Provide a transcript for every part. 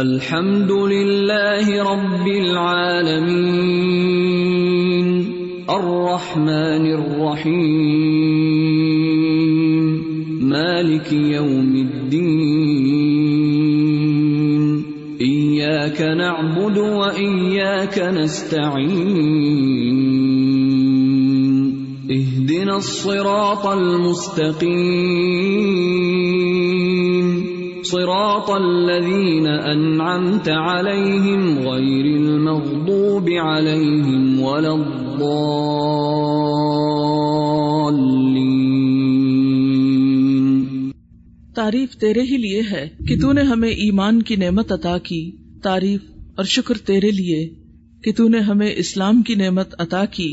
الحمد للہ رب العالمین الرحمن الرحیم مالک یوم الدین ایاک نعبد و ایاک نستعین اہدنا الصراط المستقیم صراط الذين أنعمت عليهم غير المغضوب عليهم ولا الضالين. تعریف تیرے ہی لیے ہے کہ تو نے ہمیں ایمان کی نعمت عطا کی. تعریف اور شکر تیرے لیے کہ تو نے ہمیں اسلام کی نعمت عطا کی.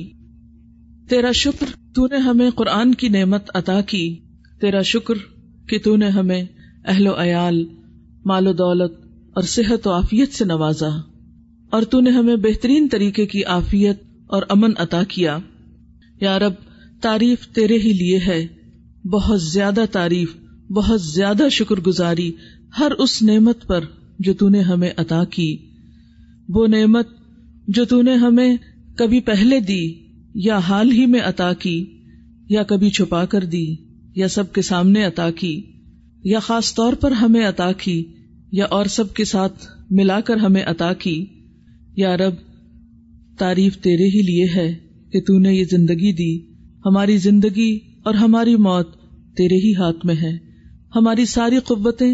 تیرا شکر تو نے ہمیں قرآن کی نعمت عطا کی. تیرا شکر کہ تو نے ہمیں اہل و عیال، مال و دولت اور صحت و عافیت سے نوازا، اور تو نے ہمیں بہترین طریقے کی عافیت اور امن عطا کیا. یا رب، تعریف تیرے ہی لیے ہے. بہت زیادہ تعریف، بہت زیادہ شکر گزاری ہر اس نعمت پر جو تو نے ہمیں عطا کی. وہ نعمت جو تو نے ہمیں کبھی پہلے دی یا حال ہی میں عطا کی، یا کبھی چھپا کر دی یا سب کے سامنے عطا کی، یا خاص طور پر ہمیں عطا کی، یا اور سب کے ساتھ ملا کر ہمیں عطا کی. یا رب، تعریف تیرے ہی لیے ہے کہ تو نے یہ زندگی دی. ہماری زندگی اور ہماری موت تیرے ہی ہاتھ میں ہے. ہماری ساری قوتیں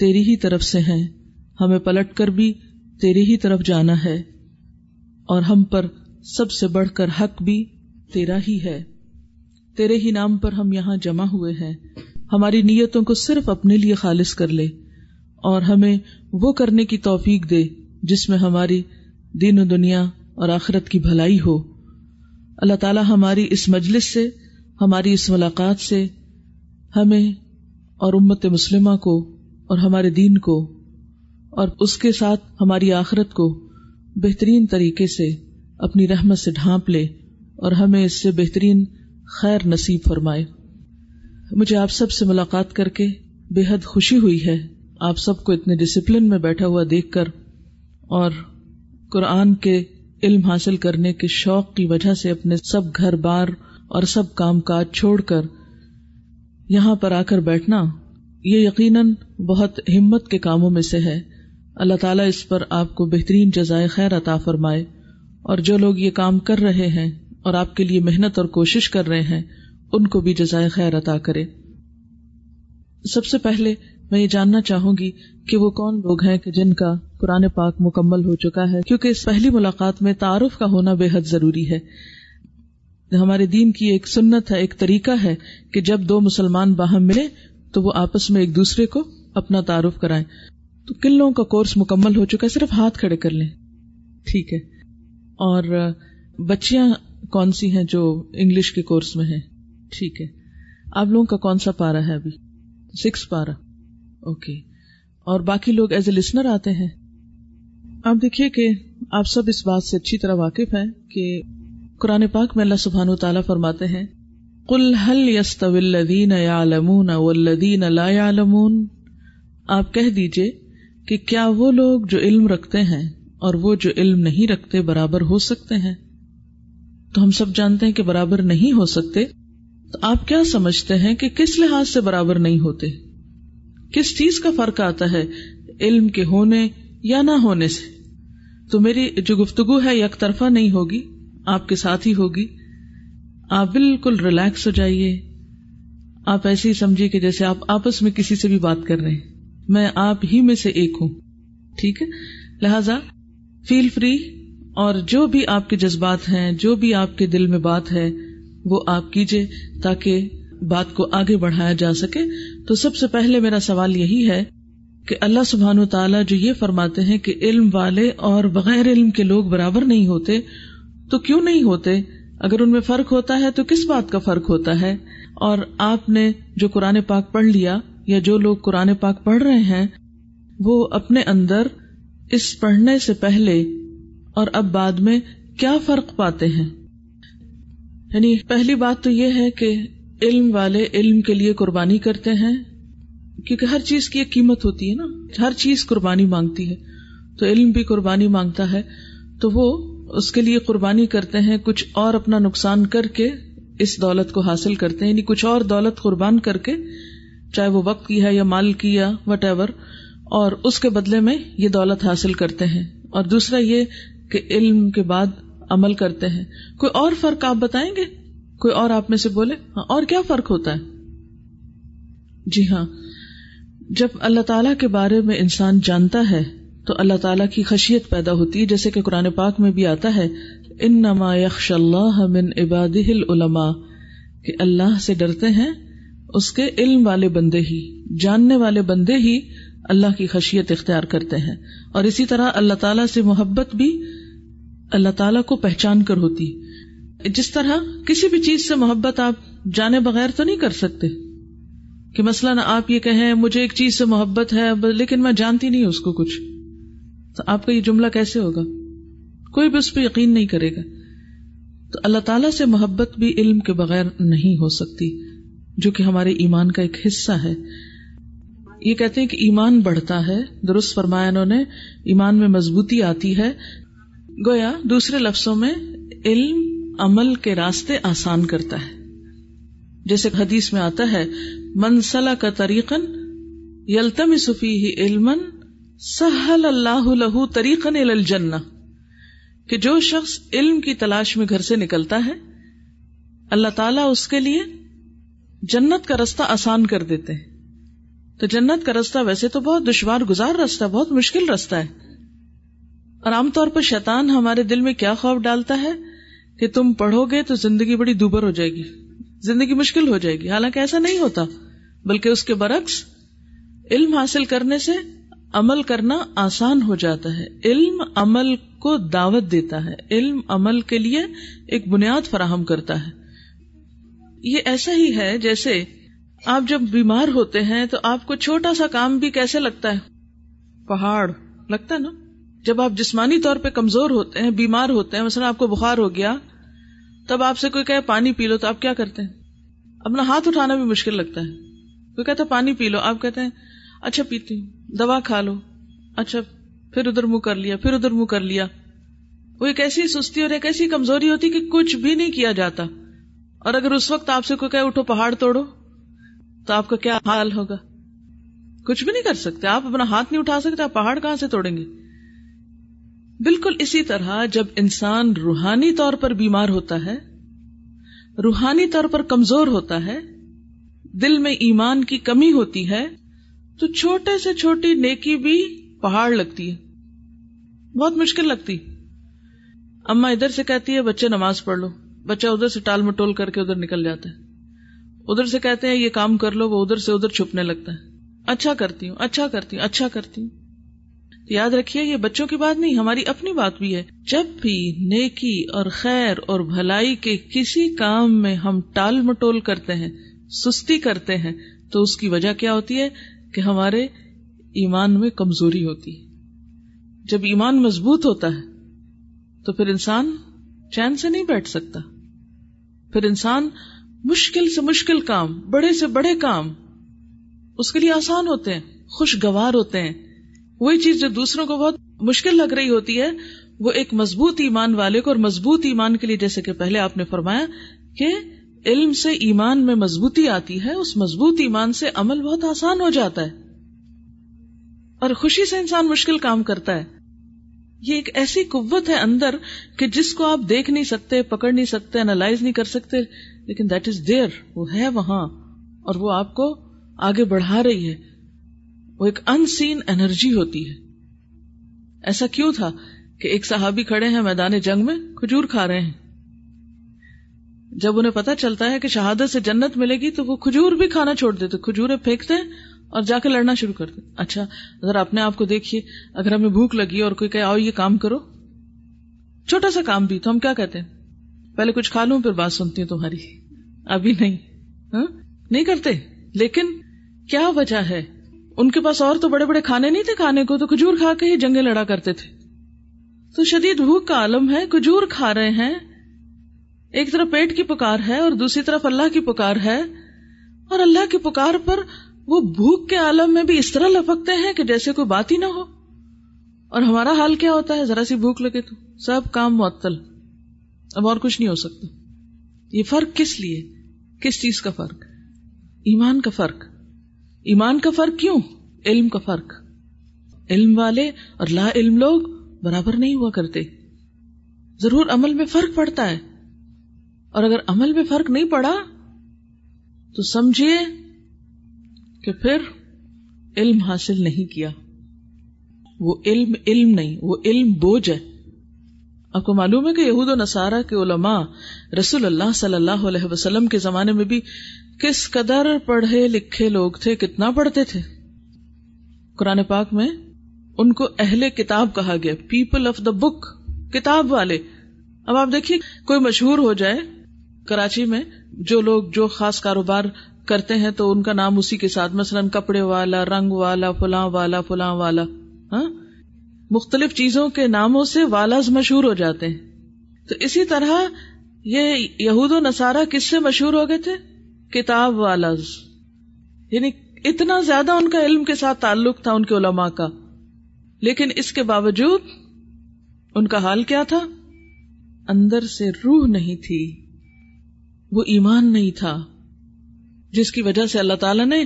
تیری ہی طرف سے ہیں. ہمیں پلٹ کر بھی تیرے ہی طرف جانا ہے، اور ہم پر سب سے بڑھ کر حق بھی تیرا ہی ہے. تیرے ہی نام پر ہم یہاں جمع ہوئے ہیں. ہماری نیتوں کو صرف اپنے لیے خالص کر لے، اور ہمیں وہ کرنے کی توفیق دے جس میں ہماری دین و دنیا اور آخرت کی بھلائی ہو. اللہ تعالی ہماری اس مجلس سے، ہماری اس ملاقات سے ہمیں اور امت مسلمہ کو اور ہمارے دین کو اور اس کے ساتھ ہماری آخرت کو بہترین طریقے سے اپنی رحمت سے ڈھانپ لے، اور ہمیں اس سے بہترین خیر نصیب فرمائے. مجھے آپ سب سے ملاقات کر کے بے حد خوشی ہوئی ہے. آپ سب کو اتنے ڈسپلن میں بیٹھا ہوا دیکھ کر اور قرآن کے علم حاصل کرنے کے شوق کی وجہ سے اپنے سب گھر بار اور سب کام کاج چھوڑ کر یہاں پر آ کر بیٹھنا، یہ یقیناً بہت ہمت کے کاموں میں سے ہے. اللہ تعالیٰ اس پر آپ کو بہترین جزائے خیر عطا فرمائے، اور جو لوگ یہ کام کر رہے ہیں اور آپ کے لیے محنت اور کوشش کر رہے ہیں ان کو بھی جزائے خیر عطا کرے. سب سے پہلے میں یہ جاننا چاہوں گی کہ وہ کون لوگ ہیں کہ جن کا قرآن پاک مکمل ہو چکا ہے، کیونکہ اس پہلی ملاقات میں تعارف کا ہونا بے حد ضروری ہے. ہمارے دین کی ایک سنت ہے، ایک طریقہ ہے کہ جب دو مسلمان باہم ملیں تو وہ آپس میں ایک دوسرے کو اپنا تعارف کرائیں. تو کن لوگوں کا کورس مکمل ہو چکا ہے؟ صرف ہاتھ کھڑے کر لیں. ٹھیک ہے. اور بچیاں کون سی ہیں جو انگلش کے کورس میں ہیں؟ ٹھیک ہے. آپ لوگوں کا کون سا پارا ہے ابھی؟ 6 پارا. اوکے. اور باقی لوگ ایز اے لسنر آتے ہیں. آپ دیکھیے کہ آپ سب اس بات سے اچھی طرح واقف ہیں کہ قرآن پاک میں اللہ سبحانہ و تعالیٰ فرماتے ہیں، قل هل يستوي الذين يعلمون والذين لا يعلمون. آپ کہہ دیجئے کہ کیا وہ لوگ جو علم رکھتے ہیں اور وہ جو علم نہیں رکھتے برابر ہو سکتے ہیں؟ تو ہم سب جانتے ہیں کہ برابر نہیں ہو سکتے. تو آپ کیا سمجھتے ہیں کہ کس لحاظ سے برابر نہیں ہوتے؟ کس چیز کا فرق آتا ہے علم کے ہونے یا نہ ہونے سے؟ تو میری جو گفتگو ہے یک طرفہ نہیں ہوگی، آپ کے ساتھ ہی ہوگی. آپ بالکل ریلیکس ہو جائیے. آپ ایسے ہی سمجھیے کہ جیسے آپ آپس میں کسی سے بھی بات کر رہے ہیں. میں آپ ہی میں سے ایک ہوں. ٹھیک ہے. لہذا فیل فری، اور جو بھی آپ کے جذبات ہیں، جو بھی آپ کے دل میں بات ہے وہ آپ کیجئے تاکہ بات کو آگے بڑھایا جا سکے. تو سب سے پہلے میرا سوال یہی ہے کہ اللہ سبحانہ وتعالیٰ جو یہ فرماتے ہیں کہ علم والے اور بغیر علم کے لوگ برابر نہیں ہوتے، تو کیوں نہیں ہوتے؟ اگر ان میں فرق ہوتا ہے تو کس بات کا فرق ہوتا ہے؟ اور آپ نے جو قرآن پاک پڑھ لیا یا جو لوگ قرآن پاک پڑھ رہے ہیں، وہ اپنے اندر اس پڑھنے سے پہلے اور اب بعد میں کیا فرق پاتے ہیں؟ یعنی پہلی بات تو یہ ہے کہ علم والے علم کے لیے قربانی کرتے ہیں، کیونکہ ہر چیز کی ایک قیمت ہوتی ہے نا، ہر چیز قربانی مانگتی ہے، تو علم بھی قربانی مانگتا ہے، تو وہ اس کے لیے قربانی کرتے ہیں، کچھ اور اپنا نقصان کر کے اس دولت کو حاصل کرتے ہیں، یعنی کچھ اور دولت قربان کر کے، چاہے وہ وقت کی ہے یا مال کی یا وٹ ایور، اور اس کے بدلے میں یہ دولت حاصل کرتے ہیں. اور دوسرا یہ کہ علم کے بعد عمل کرتے ہیں. کوئی اور فرق آپ بتائیں گے؟ کوئی اور آپ میں سے بولے اور کیا فرق ہوتا ہے؟ جی ہاں، جب اللہ تعالیٰ کے بارے میں انسان جانتا ہے تو اللہ تعالیٰ کی خشیت پیدا ہوتی ہے، جیسے کہ قرآن پاک میں بھی آتا ہے انما یخشى اللہ من عباده العلماء، کہ اللہ سے ڈرتے ہیں اس کے علم والے بندے ہی، جاننے والے بندے ہی اللہ کی خشیت اختیار کرتے ہیں. اور اسی طرح اللہ تعالیٰ سے محبت بھی اللہ تعالیٰ کو پہچان کر ہوتی، جس طرح کسی بھی چیز سے محبت آپ جانے بغیر تو نہیں کر سکتے، کہ مثلاً آپ یہ کہیں مجھے ایک چیز سے محبت ہے لیکن میں جانتی نہیں اس کو کچھ، تو آپ کا یہ جملہ کیسے ہوگا؟ کوئی بھی اس پہ یقین نہیں کرے گا. تو اللہ تعالیٰ سے محبت بھی علم کے بغیر نہیں ہو سکتی، جو کہ ہمارے ایمان کا ایک حصہ ہے. یہ کہتے ہیں کہ ایمان بڑھتا ہے، درست فرمایا انہوں نے، ایمان میں مضبوطی آتی ہے. گویا دوسرے لفظوں میں علم عمل کے راستے آسان کرتا ہے، جیسے حدیث میں آتا ہے من سلک طریقا یلتمس فیہ علما سہل اللہ لہ طریقا الی الجنہ، کہ جو شخص علم کی تلاش میں گھر سے نکلتا ہے اللہ تعالیٰ اس کے لیے جنت کا رستہ آسان کر دیتے ہیں. تو جنت کا رستہ ویسے تو بہت دشوار گزار رستہ، بہت مشکل رستہ ہے، اور عام طور پر شیطان ہمارے دل میں کیا خوف ڈالتا ہے کہ تم پڑھو گے تو زندگی بڑی دوبر ہو جائے گی، زندگی مشکل ہو جائے گی. حالانکہ ایسا نہیں ہوتا، بلکہ اس کے برعکس علم حاصل کرنے سے عمل کرنا آسان ہو جاتا ہے. علم عمل کو دعوت دیتا ہے، علم عمل کے لیے ایک بنیاد فراہم کرتا ہے. یہ ایسا ہی ہے جیسے آپ جب بیمار ہوتے ہیں تو آپ کو چھوٹا سا کام بھی کیسے لگتا ہے، پہاڑ لگتا ہے نا. جب آپ جسمانی طور پہ کمزور ہوتے ہیں، بیمار ہوتے ہیں، مثلا آپ کو بخار ہو گیا، تب آپ سے کوئی کہے پانی پی لو تو آپ کیا کرتے ہیں؟ اپنا ہاتھ اٹھانا بھی مشکل لگتا ہے. کوئی کہتا ہے پانی پی لو، آپ کہتے ہیں اچھا پیتی ہوں. دوا کھا لو، اچھا پھر ادھر منہ کر لیا، پھر ادھر منہ کر لیا. وہ ایک ایسی سستی اور ایک ایسی کمزوری ہوتی کہ کچھ بھی نہیں کیا جاتا. اور اگر اس وقت آپ سے کوئی کہے اٹھو پہاڑ توڑو تو آپ کا کیا حال ہوگا؟ کچھ بھی نہیں کر سکتے، آپ اپنا ہاتھ نہیں اٹھا سکتے، آپ پہاڑ کہاں سے توڑیں گے؟ بالکل اسی طرح جب انسان روحانی طور پر بیمار ہوتا ہے، روحانی طور پر کمزور ہوتا ہے، دل میں ایمان کی کمی ہوتی ہے، تو چھوٹے سے چھوٹی نیکی بھی پہاڑ لگتی ہے، بہت مشکل لگتی. اماں ادھر سے کہتی ہے بچے نماز پڑھ لو، بچہ ادھر سے ٹال مٹول کر کے ادھر نکل جاتا ہے، ادھر سے کہتے ہیں یہ کام کر لو، وہ ادھر سے ادھر چھپنے لگتا ہے. اچھا کرتی ہوں. یاد رکھیے یہ بچوں کی بات نہیں، ہماری اپنی بات بھی ہے. جب بھی نیکی اور خیر اور بھلائی کے کسی کام میں ہم ٹال مٹول کرتے ہیں، سستی کرتے ہیں، تو اس کی وجہ کیا ہوتی ہے؟ کہ ہمارے ایمان میں کمزوری ہوتی ہے. جب ایمان مضبوط ہوتا ہے تو پھر انسان چین سے نہیں بیٹھ سکتا، پھر انسان مشکل سے مشکل کام، بڑے سے بڑے کام اس کے لیے آسان ہوتے ہیں، خوشگوار ہوتے ہیں. وہی چیز جو دوسروں کو بہت مشکل لگ رہی ہوتی ہے، وہ ایک مضبوط ایمان والے کو، اور مضبوط ایمان کے لیے جیسے کہ پہلے آپ نے فرمایا کہ علم سے ایمان میں مضبوطی آتی ہے، اس مضبوط ایمان سے عمل بہت آسان ہو جاتا ہے، اور خوشی سے انسان مشکل کام کرتا ہے. یہ ایک ایسی قوت ہے اندر کہ جس کو آپ دیکھ نہیں سکتے، پکڑ نہیں سکتے، انالائز نہیں کر سکتے، لیکن دیٹ از دیئر، وہ ہے وہاں، اور وہ آپ کو آگے بڑھا رہی ہے. وہ ایک ان سین انرجی ہوتی ہے. ایسا کیوں تھا کہ ایک صحابی کھڑے ہیں میدان جنگ میں، کھجور کھا رہے ہیں. جب انہیں پتا چلتا ہے کہ شہادت سے جنت ملے گی تو وہ کھجور بھی کھانا چھوڑ دیتے، کھجوریں پھینکتے اور جا کے لڑنا شروع کر دیں. اچھا ذرا اپنے آپ کو دیکھیے, اگر ہمیں بھوک لگی اور کوئی کہے آؤ یہ کام کرو, چھوٹا سا کام بھی, تو ہم کیا کہتے ہیں, پہلے کچھ کھا لوں پھر بات سنتی ہوں تمہاری, ابھی نہیں, نہیں کرتے. لیکن کیا وجہ ہے, ان کے پاس اور تو بڑے بڑے کھانے نہیں تھے کھانے کو, تو کھجور کھا کے ہی جنگیں لڑا کرتے تھے. تو شدید بھوک کا عالم ہے, کھجور کھا رہے ہیں, ایک طرف پیٹ کی پکار ہے اور دوسری طرف اللہ کی پکار ہے, اور اللہ کی پکار پر وہ بھوک کے عالم میں بھی اس طرح لپکتے ہیں کہ جیسے کوئی بات ہی نہ ہو. اور ہمارا حال کیا ہوتا ہے, ذرا سی بھوک لگے تو سب کام معطل, اب اور کچھ نہیں ہو سکتا. یہ فرق کس لیے, کس چیز کا فرق؟ ایمان کا فرق. ایمان کا فرق کیوں؟ علم کا فرق. علم والے اور لا علم لوگ برابر نہیں ہوا کرتے. ضرور عمل میں فرق پڑتا ہے, اور اگر عمل میں فرق نہیں پڑا تو سمجھیے کہ پھر علم حاصل نہیں کیا. وہ علم علم نہیں, وہ علم بوجھ ہے. آپ کو معلوم ہے کہ یہود و نصارہ کے علماء رسول اللہ صلی اللہ علیہ وسلم کے زمانے میں بھی کس قدر پڑھے لکھے لوگ تھے, کتنا پڑھتے تھے. قرآن پاک میں ان کو اہل کتاب کہا گیا, پیپل آف دا بک, کتاب والے. اب آپ دیکھیے کوئی مشہور ہو جائے کراچی میں, جو لوگ جو خاص کاروبار کرتے ہیں تو ان کا نام اسی کے ساتھ, مثلاً کپڑے والا, رنگ والا, فلاں والا, فلاں والا, ہاں مختلف چیزوں کے ناموں سے والاز مشہور ہو جاتے ہیں. تو اسی طرح یہ یہود و نصارہ کس سے مشہور ہو گئے تھے؟ کتاب والاز. یعنی اتنا زیادہ ان کا علم کے ساتھ تعلق تھا ان کے علماء کا, لیکن اس کے باوجود ان کا حال کیا تھا؟ اندر سے روح نہیں تھی, وہ ایمان نہیں تھا, جس کی وجہ سے اللہ تعالیٰ نے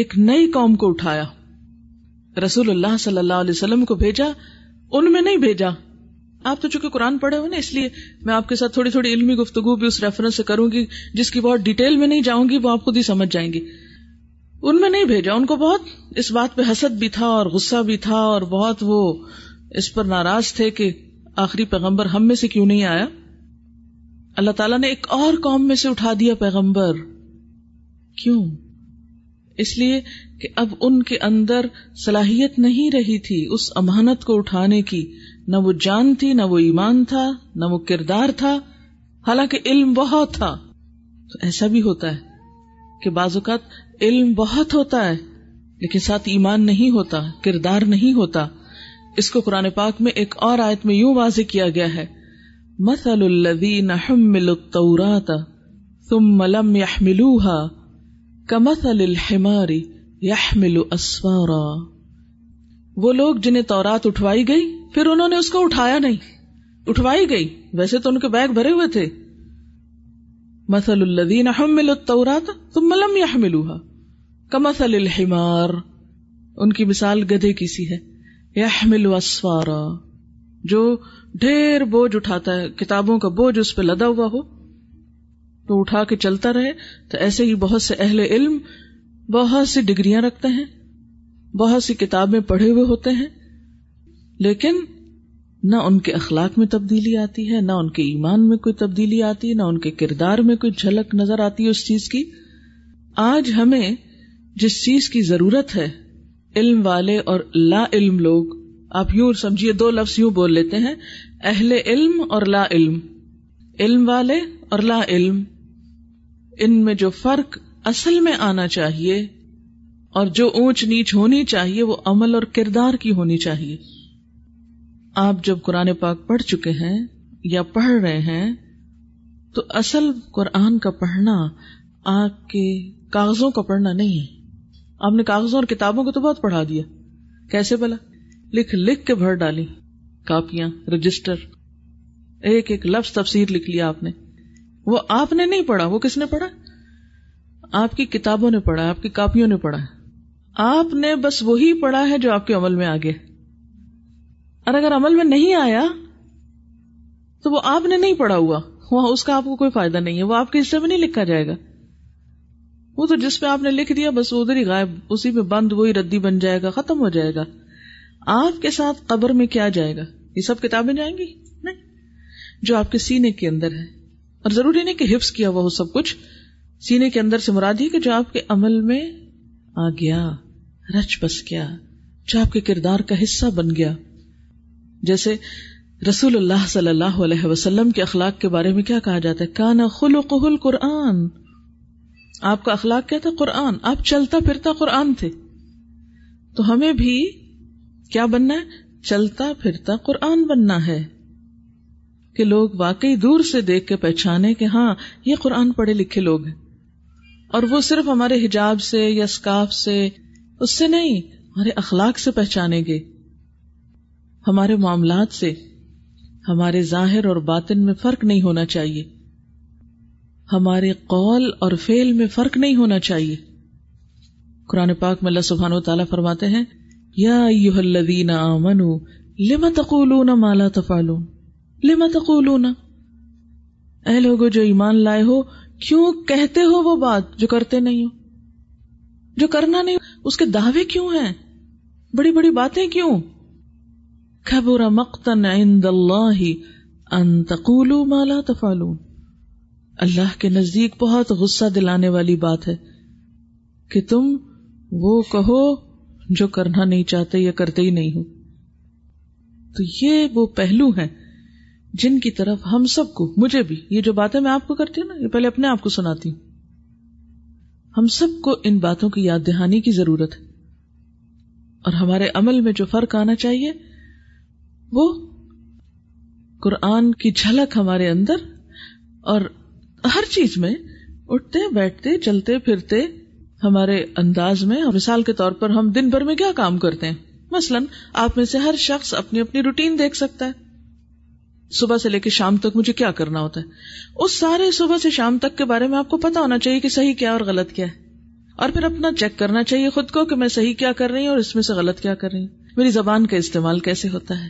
ایک نئی قوم کو اٹھایا, رسول اللہ صلی اللہ علیہ وسلم کو بھیجا, ان میں نہیں بھیجا. آپ تو چونکہ قرآن پڑھے ہوئے نا, اس لیے میں آپ کے ساتھ تھوڑی تھوڑی علمی گفتگو بھی اس ریفرنس سے کروں گی, جس کی بہت ڈیٹیل میں نہیں جاؤں گی, وہ آپ خود ہی سمجھ جائیں گے. ان میں نہیں بھیجا, ان کو بہت اس بات پہ حسد بھی تھا اور غصہ بھی تھا, اور بہت وہ اس پر ناراض تھے کہ آخری پیغمبر ہم میں سے کیوں نہیں آیا. اللہ تعالیٰ نے ایک اور قوم میں سے اٹھا دیا پیغمبر. کیوں؟ اس لیے کہ اب ان کے اندر صلاحیت نہیں رہی تھی اس امانت کو اٹھانے کی, نہ وہ جان تھی, نہ وہ ایمان تھا, نہ وہ کردار تھا, حالانکہ علم بہت تھا. تو ایسا بھی ہوتا ہے کہ بعض اوقات علم بہت ہوتا ہے لیکن ساتھ ایمان نہیں ہوتا, کردار نہیں ہوتا. اس کو قرآن پاک میں ایک اور آیت میں یوں واضح کیا گیا ہے, مثل الذین حملوا التوراۃ ثم لم یحملوها کمثل الحمار یحمل اسفارا. وہ لوگ جنہیں تورات اٹھوائی گئی پھر انہوں نے اس کو اٹھایا نہیں, اٹھوائی گئی, ویسے تو ان کے بیگ بھرے ہوئے تھے. مثل الذین حملوا التوراۃ ثم لم یحملوها کمثل الحمار, ان کی مثال گدھے کی سی ہے, یحمل اسفارا, جو ڈھیر بوجھ اٹھاتا ہے, کتابوں کا بوجھ اس پہ لدا ہوا ہو تو اٹھا کے چلتا رہے. تو ایسے ہی بہت سے اہل علم بہت سی ڈگریاں رکھتے ہیں, بہت سی کتابیں پڑھے ہوئے ہوتے ہیں, لیکن نہ ان کے اخلاق میں تبدیلی آتی ہے, نہ ان کے ایمان میں کوئی تبدیلی آتی ہے, نہ ان کے کردار میں کوئی جھلک نظر آتی ہے اس چیز کی. آج ہمیں جس چیز کی ضرورت ہے, علم والے اور لا علم لوگ, آپ یوں سمجھیے دو لفظ یوں بول لیتے ہیں, اہل علم اور لا علم, علم والے اور لا علم, ان میں جو فرق اصل میں آنا چاہیے اور جو اونچ نیچ ہونی چاہیے وہ عمل اور کردار کی ہونی چاہیے. آپ جب قرآن پاک پڑھ چکے ہیں یا پڑھ رہے ہیں تو اصل قرآن کا پڑھنا آپ کے کاغذوں کا پڑھنا نہیں ہے. آپ نے کاغذوں اور کتابوں کو تو بہت پڑھا دیا, کیسے بھلا, لکھ لکھ کے بھر ڈالی کاپیاں, رجسٹر, ایک ایک لفظ تفسیر لکھ لیا آپ نے. وہ آپ نے نہیں پڑھا, وہ کس نے پڑھا؟ آپ کی کتابوں نے پڑھا, آپ کی کاپیوں نے پڑھا. آپ نے بس وہی پڑھا ہے جو آپ کے عمل میں آ گیا, اور اگر عمل میں نہیں آیا تو وہ آپ نے نہیں پڑھا ہوا, وہاں اس کا آپ کو کوئی فائدہ نہیں ہے, وہ آپ کے حصے میں نہیں لکھا جائے گا. وہ تو جس پہ آپ نے لکھ دیا بس ادھر ہی غائب, اسی میں بند, وہی ردی بن جائے گا, ختم ہو جائے گا. آپ کے ساتھ قبر میں کیا جائے گا؟ یہ سب کتابیں جائیں گی نہیں, جو آپ کے سینے کے اندر ہے. اور ضروری نہیں کہ حفظ کیا ہوا ہو سب کچھ, سینے کے اندر سے مراد ہی کہ جو آپ کے عمل میں آ گیا. رچ بس گیا جو آپ کے کردار کا حصہ بن گیا. جیسے رسول اللہ صلی اللہ علیہ وسلم کے اخلاق کے بارے میں کیا کہا جاتا ہے؟ کانا خلقہ القرآن. آپ کا اخلاق کیا تھا؟ قرآن. آپ چلتا پھرتا قرآن تھے. تو ہمیں بھی کیا بننا ہے؟ چلتا پھرتا قرآن بننا ہے کہ لوگ واقعی دور سے دیکھ کے پہچانے کہ ہاں یہ قرآن پڑھے لکھے لوگ ہیں. اور وہ صرف ہمارے حجاب سے یا اسکارف سے اس سے نہیں، ہمارے اخلاق سے پہچانیں گے، ہمارے معاملات سے. ہمارے ظاہر اور باطن میں فرق نہیں ہونا چاہیے، ہمارے قول اور فعل میں فرق نہیں ہونا چاہیے. قرآن پاک میں اللہ سبحانہ و تعالیٰ فرماتے ہیں یا ایہا الذین آمنوا لما تقولون ما لا تفعلون لما تقولون، اے لوگو جو ایمان لائے ہو کیوں کہتے ہو وہ بات جو کرتے نہیں ہو، جو کرنا نہیں، اس کے دعوے کیوں ہیں، بڑی بڑی باتیں کیوں؟ کبر مقتا عند اللہ ان تقولوا ما لا تفعلون. اللہ کے نزدیک بہت غصہ دلانے والی بات ہے کہ تم وہ کہو جو کرنا نہیں چاہتے یا کرتے ہی نہیں ہو. تو یہ وہ پہلو ہیں جن کی طرف ہم سب کو، مجھے بھی، یہ جو باتیں میں آپ کو کرتی ہوں نا، یہ پہلے اپنے آپ کو سناتی ہوں، ہم سب کو ان باتوں کی یاد دہانی کی ضرورت ہے. اور ہمارے عمل میں جو فرق آنا چاہیے وہ قرآن کی جھلک ہمارے اندر، اور ہر چیز میں، اٹھتے بیٹھتے چلتے پھرتے، ہمارے انداز میں. اور مثال کے طور پر ہم دن بھر میں کیا کام کرتے ہیں، مثلاً آپ میں سے ہر شخص اپنی اپنی روٹین دیکھ سکتا ہے. صبح سے لے کے شام تک مجھے کیا کرنا ہوتا ہے، اس سارے صبح سے شام تک کے بارے میں آپ کو پتا ہونا چاہیے کہ صحیح کیا اور غلط کیا ہے. اور پھر اپنا چیک کرنا چاہیے خود کو کہ میں صحیح کیا کر رہی ہوں اور اس میں سے غلط کیا کر رہی ہوں. میری زبان کا استعمال کیسے ہوتا ہے،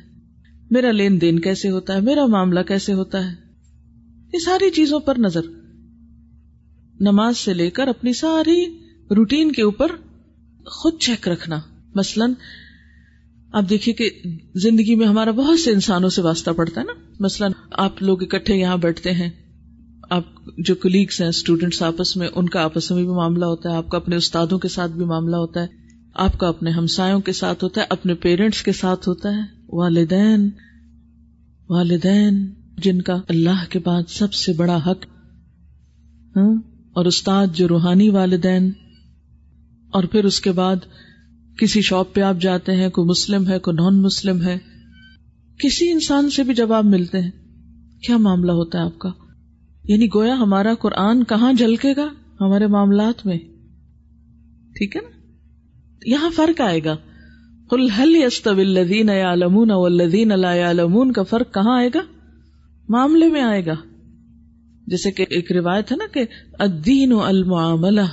میرا لین دین کیسے ہوتا ہے، میرا معاملہ کیسے ہوتا ہے، یہ ساری چیزوں پر نظر. نماز سے لے کر اپنی ساری روٹین کے اوپر خود چیک رکھنا. مثلاً آپ دیکھیے کہ زندگی میں ہمارا بہت سے انسانوں سے واسطہ پڑتا ہے نا. مثلاً آپ لوگ اکٹھے یہاں بیٹھتے ہیں، آپ جو کولیگس ہیں، اسٹوڈینٹس آپس میں، ان کا آپس میں بھی معاملہ ہوتا ہے، آپ کا اپنے استادوں کے ساتھ بھی معاملہ ہوتا ہے، آپ کا اپنے ہمسایوں کے ساتھ ہوتا ہے، اپنے پیرنٹس کے ساتھ ہوتا ہے، والدین جن کا اللہ کے بعد سب سے بڑا حق، اور استاد جو روحانی والدین. اور پھر اس کے بعد کسی شاپ پہ آپ جاتے ہیں، کوئی مسلم ہے کوئی نان مسلم ہے، کسی انسان سے بھی جب آپ ملتے ہیں کیا معاملہ ہوتا ہے آپ کا. یعنی گویا ہمارا قرآن کہاں جھلکے گا، ہمارے معاملات میں. ٹھیک ہے نا، یہاں فرق آئے گا. قل هل يستوي الذين يعلمون والذين لا يعلمون کا فرق کہاں آئے گا؟ معاملے میں آئے گا. جیسے کہ ایک روایت ہے نا کہ الدین المعاملہ،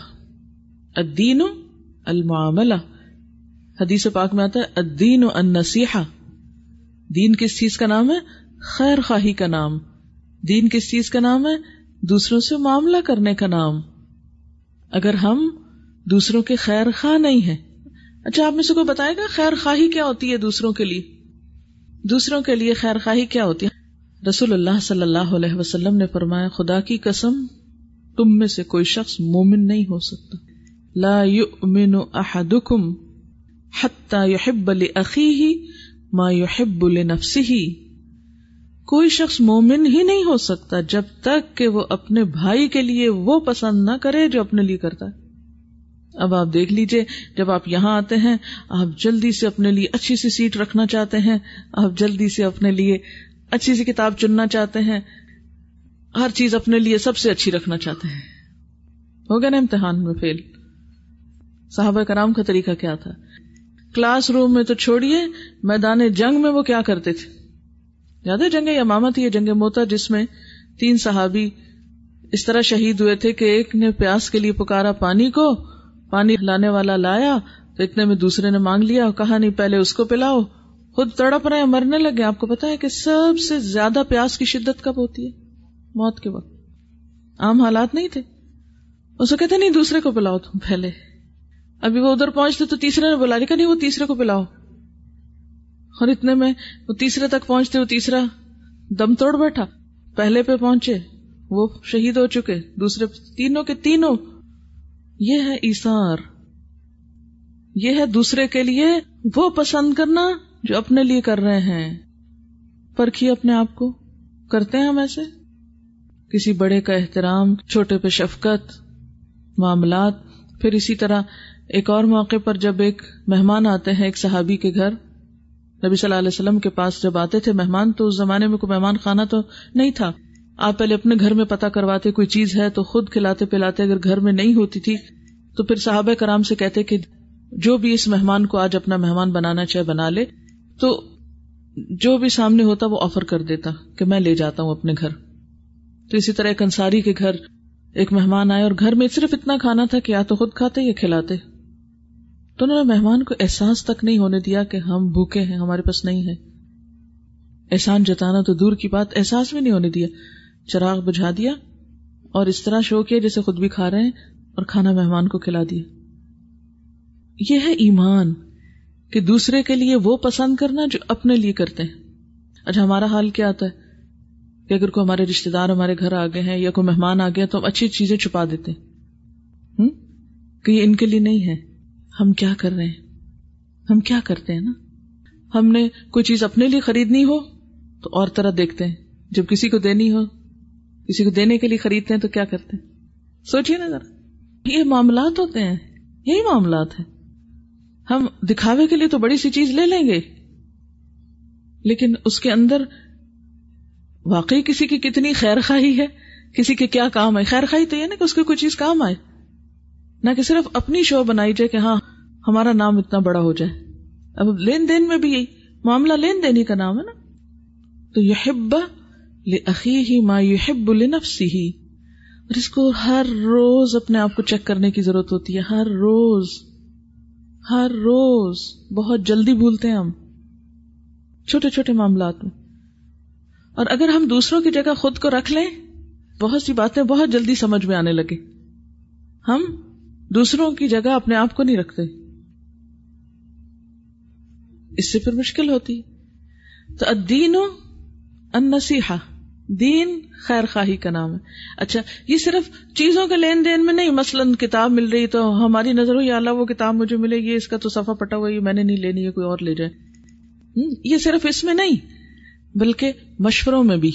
الدین المعاملہ. حدیث پاک میں آتا ہے الدین النصیحہ. دین کس چیز کا نام ہے؟ خیر خواہی کا نام. دین کس چیز کا نام ہے؟ دوسروں سے معاملہ کرنے کا نام. اگر ہم دوسروں کے خیر خواہ نہیں ہیں، اچھا آپ میں سے کوئی بتائے گا خیر خواہی کیا ہوتی ہے دوسروں کے لیے؟ دوسروں کے لیے خیر خواہی کیا ہوتی ہے؟ رسول اللہ صلی اللہ علیہ وسلم نے فرمایا خدا کی قسم تم میں سے کوئی شخص مومن نہیں ہو سکتا. لا یؤمن احدکم حتی یحب لأخیہ ما یحب لنفسہ. کوئی شخص مومن ہی نہیں ہو سکتا جب تک کہ وہ اپنے بھائی کے لیے وہ پسند نہ کرے جو اپنے لیے کرتا ہے. اب آپ دیکھ لیجئے، جب آپ یہاں آتے ہیں آپ جلدی سے اپنے لیے اچھی سی سیٹ رکھنا چاہتے ہیں، آپ جلدی سے اپنے لیے اچھی سی کتاب چننا چاہتے ہیں، ہر چیز اپنے لیے سب سے اچھی رکھنا چاہتے ہیں. ہو گیا نا امتحان میں فیل. صحابہ کرام کا طریقہ کیا تھا؟ کلاس روم میں تو چھوڑیے، میدان جنگ میں وہ کیا کرتے تھے؟ یاد ہے جنگ یمامہ تھی، یہ جنگ موتا، جس میں 3 صحابی اس طرح شہید ہوئے تھے کہ ایک نے پیاس کے لیے پکارا پانی کو، پانی لانے والا لایا، تو اتنے میں دوسرے نے مانگ لیا، کہا نہیں پہلے اس کو پلاؤ، خود تڑپ رہے مرنے لگے. آپ کو پتا ہے کہ سب سے زیادہ پیاس کی شدت کب ہوتی ہے؟ موت کے وقت. عام حالات نہیں تھے. اس کو کہتے نہیں دوسرے کو پلاؤ تم پہلے. ابھی وہ ادھر پہنچتے تو تیسرے نے بلا لیا نہیں وہ تیسرے کو پلاؤ، اور اتنے میں وہ تیسرے تک پہنچتے، وہ تیسرا دم توڑ بیٹھا. پہلے پہ پہنچے وہ شہید ہو چکے، دوسرے تینوں کے تینوں. یہ ہے ایثار. یہ ہے دوسرے کے لیے وہ پسند کرنا جو اپنے لیے کر رہے ہیں. پرکھیے اپنے آپ کو, کرتے ہیں ہم ایسے؟ کسی بڑے کا احترام, چھوٹے پہ شفقت, معاملات. پھر اسی طرح ایک اور موقع پر جب ایک مہمان آتے ہیں ایک صحابی کے گھر, نبی صلی اللہ علیہ وسلم کے پاس جب آتے تھے مہمان تو اس زمانے میں کوئی مہمان خانہ تو نہیں تھا. آپ پہلے اپنے گھر میں پتہ کرواتے کوئی چیز ہے تو خود کھلاتے پلاتے, اگر گھر میں نہیں ہوتی تھی تو پھر صحابہ کرام سے کہتے کہ جو بھی اس مہمان کو آج اپنا مہمان بنانا چاہے بنا لے, تو جو بھی سامنے ہوتا وہ آفر کر دیتا کہ میں لے جاتا ہوں اپنے گھر. تو اسی طرح ایک انصاری کے گھر ایک مہمان آئے اور گھر میں صرف اتنا کھانا تھا کہ یا تو خود کھاتے یا کھلاتے, تو انہوں نے مہمان کو احساس تک نہیں ہونے دیا کہ ہم بھوکے ہیں, ہمارے پاس نہیں ہے. احسان جتانا تو دور کی بات, احساس بھی نہیں ہونے دیا, چراغ بجھا دیا اور اس طرح شو کیا جیسے خود بھی کھا رہے ہیں اور کھانا مہمان کو کھلا دیا. یہ ہے ایمان کہ دوسرے کے لیے وہ پسند کرنا جو اپنے لیے کرتے ہیں. اچھا ہمارا حال کیا آتا ہے کہ اگر کوئی ہمارے رشتے دار ہمارے گھر آ گئے ہیں یا کوئی مہمان آ گیا تو ہم اچھی چیزیں چھپا دیتے ہیں کہ یہ ان کے لیے نہیں ہے. ہم کیا کر رہے ہیں, ہم کیا کرتے ہیں نا, ہم نے کوئی چیز اپنے لیے خریدنی ہو تو اور طرح دیکھتے ہیں, جب کسی کو دینی ہو, کسی کو دینے کے لیے خریدتے ہیں تو کیا کرتے ہیں. سوچیے نا ذرا, یہ معاملات ہوتے ہیں, یہی معاملات ہیں. ہم دکھاوے کے لیے تو بڑی سی چیز لے لیں گے, لیکن اس کے اندر واقعی کسی کی کتنی خیر خواہی ہے, کسی کے کیا کام ہے. خیر خواہی تو یہ نا کہ اس کو کوئی چیز کام آئے, نہ کہ صرف اپنی شو بنائی جائے کہ ہاں ہمارا نام اتنا بڑا ہو جائے. اب لین دین میں بھی یہی معاملہ, لین دینی کا نام ہے نا. تو یحب لأخیہ ما یحب لنفسہ, اور اس کو ہر روز اپنے آپ کو چیک کرنے کی ضرورت ہوتی ہے. ہر روز بہت جلدی بھولتے ہیں ہم چھوٹے چھوٹے معاملات میں. اور اگر ہم دوسروں کی جگہ خود کو رکھ لیں, بہت سی باتیں بہت جلدی سمجھ میں آنے لگے. ہم دوسروں کی جگہ اپنے آپ کو نہیں رکھتے, اس سے پھر مشکل ہوتی. تو الدین النصیحہ, دین خیر خواہی کا نام ہے. اچھا یہ صرف چیزوں کے لین دین میں نہیں, مثلا کتاب مل رہی تو ہماری نظر ہو یا اللہ وہ کتاب مجھے ملے, یہ اس کا تو صفحہ پٹا ہوا, یہ میں نے نہیں لینی ہے, کوئی اور لے جائے. یہ صرف اس میں نہیں بلکہ مشوروں میں بھی.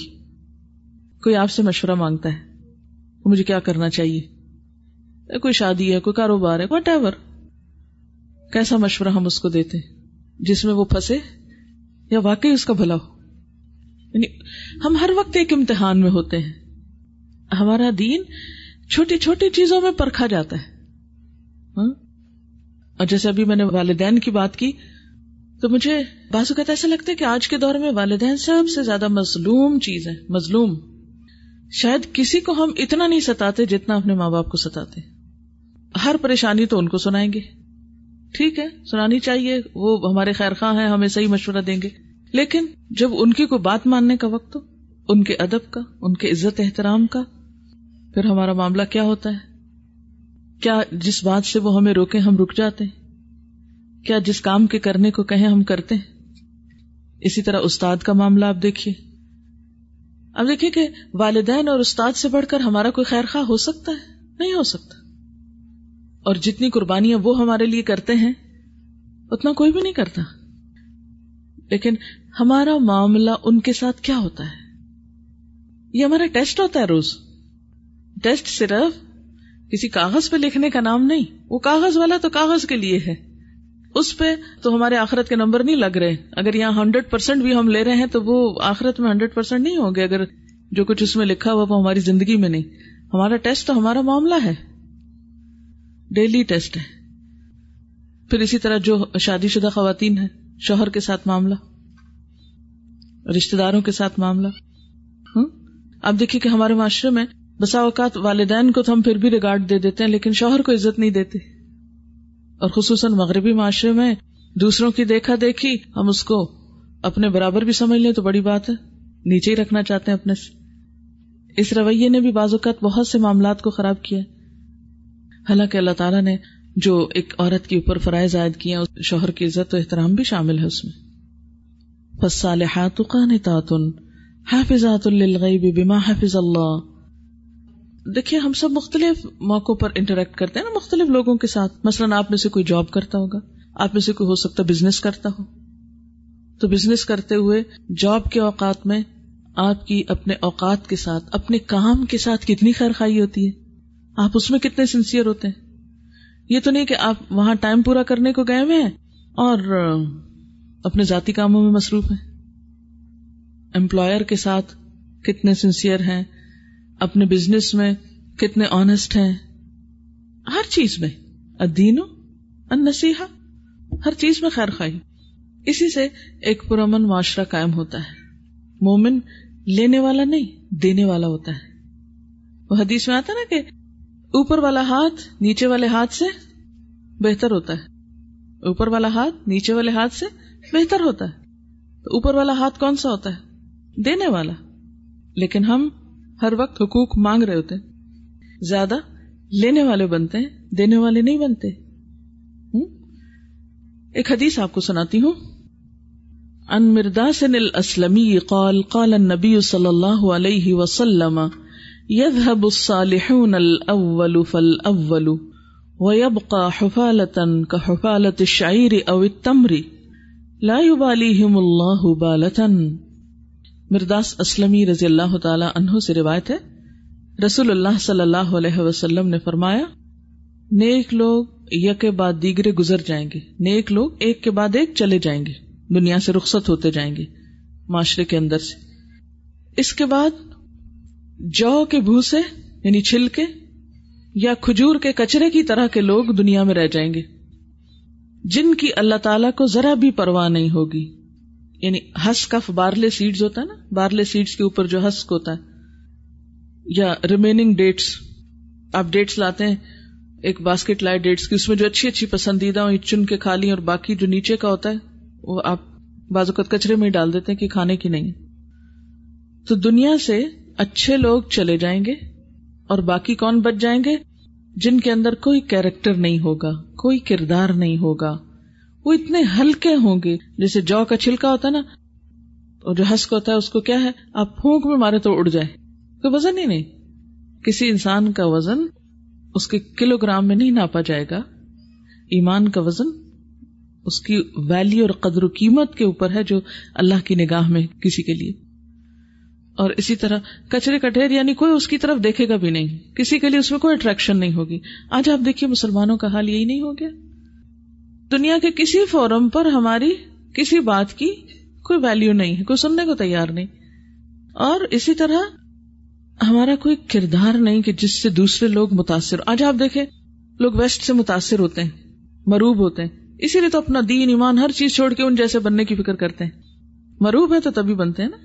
کوئی آپ سے مشورہ مانگتا ہے مجھے کیا کرنا چاہیے, کوئی شادی ہے, کوئی کاروبار ہے, واٹ ایور, کیسا مشورہ ہم اس کو دیتے جس میں وہ پھنسے یا واقعی اس کا بھلا ہو. یعنی ہم ہر وقت ایک امتحان میں ہوتے ہیں. ہمارا دین چھوٹی چھوٹی چیزوں میں پرکھا جاتا ہے. اور جیسے ابھی میں نے والدین کی بات کی تو مجھے بعض اوقات ایسا لگتا ہے کہ آج کے دور میں والدین سب سے زیادہ مظلوم چیز ہے. مظلوم, شاید کسی کو ہم اتنا نہیں ستاتے جتنا اپنے ماں باپ کو ستاتے. ہر پریشانی تو ان کو سنائیں گے, ٹھیک ہے سنانی چاہیے, وہ ہمارے خیر خواہ ہیں, ہمیں صحیح مشورہ دیں گے, لیکن جب ان کی کوئی بات ماننے کا وقت ہو, ان کے ادب کا, ان کے عزت احترام کا, پھر ہمارا معاملہ کیا ہوتا ہے. کیا جس بات سے وہ ہمیں روکیں ہم رک جاتے ہیں, کیا جس کام کے کرنے کو کہیں ہم کرتے ہیں. اسی طرح استاد کا معاملہ آپ دیکھیے. اب دیکھیے کہ والدین اور استاد سے بڑھ کر ہمارا کوئی خیر خواہ ہو سکتا ہے؟ نہیں ہو سکتا. اور جتنی قربانیاں وہ ہمارے لیے کرتے ہیں اتنا کوئی بھی نہیں کرتا. لیکن ہمارا معاملہ ان کے ساتھ کیا ہوتا ہے, یہ ہمارا ٹیسٹ ہوتا ہے روز. ٹیسٹ صرف کسی کاغذ پہ لکھنے کا نام نہیں, وہ کاغذ والا تو کاغذ کے لیے ہے, اس پہ تو ہمارے آخرت کے نمبر نہیں لگ رہے. اگر یہاں 100% بھی ہم لے رہے ہیں تو وہ آخرت میں 100% نہیں ہوں گے, اگر جو کچھ اس میں لکھا ہوا وہ ہماری زندگی میں نہیں. ہمارا ٹیسٹ تو ہمارا معاملہ ہے, ڈیلی ٹیسٹ ہے. پھر اسی طرح جو شادی شدہ خواتین ہیں, شوہر کے ساتھ معاملہ, رشتہ داروں کے ساتھ معاملہ. آپ دیکھیے کہ ہمارے معاشرے میں بسا اوقات والدین کو تو ہم پھر بھی ریگارڈ دے دیتے ہیں, لیکن شوہر کو عزت نہیں دیتے. اور خصوصاً مغربی معاشرے میں دوسروں کی دیکھا دیکھی ہم اس کو اپنے برابر بھی سمجھ لیں تو بڑی بات ہے, نیچے ہی رکھنا چاہتے ہیں اپنے سے. اس رویے نے بھی بعض اوقات بہت سے معاملات کو خراب کیا. حالانکہ اللہ تعالیٰ نے جو ایک عورت کے اوپر فرائض عائد کیے ہیں, شوہر کی عزت و احترام بھی شامل ہے اس میں. فالصالحات قانتات حافظات للغیب بما حفظ اللہ, دیکھیں ہم سب مختلف موقعوں پر انٹریکٹ کرتے ہیں نا مختلف لوگوں کے ساتھ. مثلا آپ میں سے کوئی جاب کرتا ہوگا, آپ میں سے کوئی ہو سکتا بزنس کرتا ہو. تو بزنس کرتے ہوئے جاب کے اوقات میں آپ کی اپنے اوقات کے ساتھ, اپنے کام کے ساتھ کتنی خیرخائی ہوتی ہے, آپ اس میں کتنے سنسیئر ہوتے ہیں. یہ تو نہیں کہ آپ وہاں ٹائم پورا کرنے کو گئے ہوئے ہیں اور اپنے ذاتی کاموں میں مصروف ہیں. امپلائر کے ساتھ کتنے سنسیئر ہیں, اپنے بزنس میں کتنے آنےسٹ ہیں, ہر چیز میں, الدین النصیحہ, ہر چیز میں خیر خواہی. اسی سے ایک پرامن معاشرہ قائم ہوتا ہے. مومن لینے والا نہیں دینے والا ہوتا ہے. وہ حدیث میں آتا نا کہ اوپر والا ہاتھ نیچے والے ہاتھ سے بہتر ہوتا ہے, اوپر والا ہاتھ نیچے والے ہاتھ سے بہتر ہوتا ہے. تو اوپر والا ہاتھ کون سا ہوتا ہے؟ دینے والا. لیکن ہم ہر وقت حقوق مانگ رہے ہوتے ہیں, زیادہ لینے والے بنتے ہیں, دینے والے نہیں بنتے. ایک حدیث آپ کو سناتی ہوں. ان مرداس الاسلمی قال قال النبی صلی اللہ علیہ وسلم یذهب الصالحون الاول فالاول ویبقى حفالة كحفالة الشعير او التمر لا يباليهم الله بالة. مرداس اسلمی رضی اللہ تعالی عنہ سے روایت ہے, رسول اللہ صلی اللہ علیہ وسلم نے فرمایا نیک لوگ یک کے بعد دیگرے گزر جائیں گے, نیک لوگ ایک کے بعد ایک چلے جائیں گے, دنیا سے رخصت ہوتے جائیں گے معاشرے کے اندر سے. اس کے بعد جو کے بھوسے یعنی چھلکے یا کھجور کے کچرے کی طرح کے لوگ دنیا میں رہ جائیں گے, جن کی اللہ تعالیٰ کو ذرا بھی پرواہ نہیں ہوگی. یعنی ہسکف بارلے سیڈز ہوتا ہے نا, بارلے سیڈز کے اوپر جو ہسک ہوتا ہے یا ریمیننگ ڈیٹس. آپ ڈیٹس لاتے ہیں, ایک باسکٹ لائے ڈیٹس کی, اس میں جو اچھی اچھی پسندیدہ ہوں چن کے کھا لیں, اور باقی جو نیچے کا ہوتا ہے وہ آپ بعض اوقات کچرے میں ہی ڈال دیتے ہیں کہ کھانے کی نہیں. تو دنیا سے اچھے لوگ چلے جائیں گے اور باقی کون بچ جائیں گے؟ جن کے اندر کوئی کیریکٹر نہیں ہوگا, کوئی کردار نہیں ہوگا. وہ اتنے ہلکے ہوں گے جیسے جو کا چھلکا ہوتا ہے نا, اور جو ہسک ہوتا ہے اس کو کیا ہے, آپ پھونک میں مارے تو اڑ جائے, کوئی وزن ہی نہیں. کسی انسان کا وزن اس کے کلو گرام میں نہیں ناپا جائے گا. ایمان کا وزن اس کی ویلیو اور قدر و قیمت کے اوپر ہے جو اللہ کی نگاہ میں کسی کے لیے. اور اسی طرح کچرے کا ڈھیر, یعنی کوئی اس کی طرف دیکھے گا بھی نہیں, کسی کے لیے اس میں کوئی اٹریکشن نہیں ہوگی. آج آپ دیکھیے مسلمانوں کا حال یہی نہیں ہو گیا. دنیا کے کسی فورم پر ہماری کسی بات کی کوئی ویلیو نہیں ہے, کوئی سننے کو تیار نہیں. اور اسی طرح ہمارا کوئی کردار نہیں کہ جس سے دوسرے لوگ متاثر. آج آپ دیکھیں لوگ ویسٹ سے متاثر ہوتے ہیں, مروب ہوتے ہیں, اسی لیے تو اپنا دین ایمان ہر چیز چھوڑ کے ان جیسے بننے کی فکر کرتے ہیں. مروب ہے تو تبھی بنتے ہیں نا.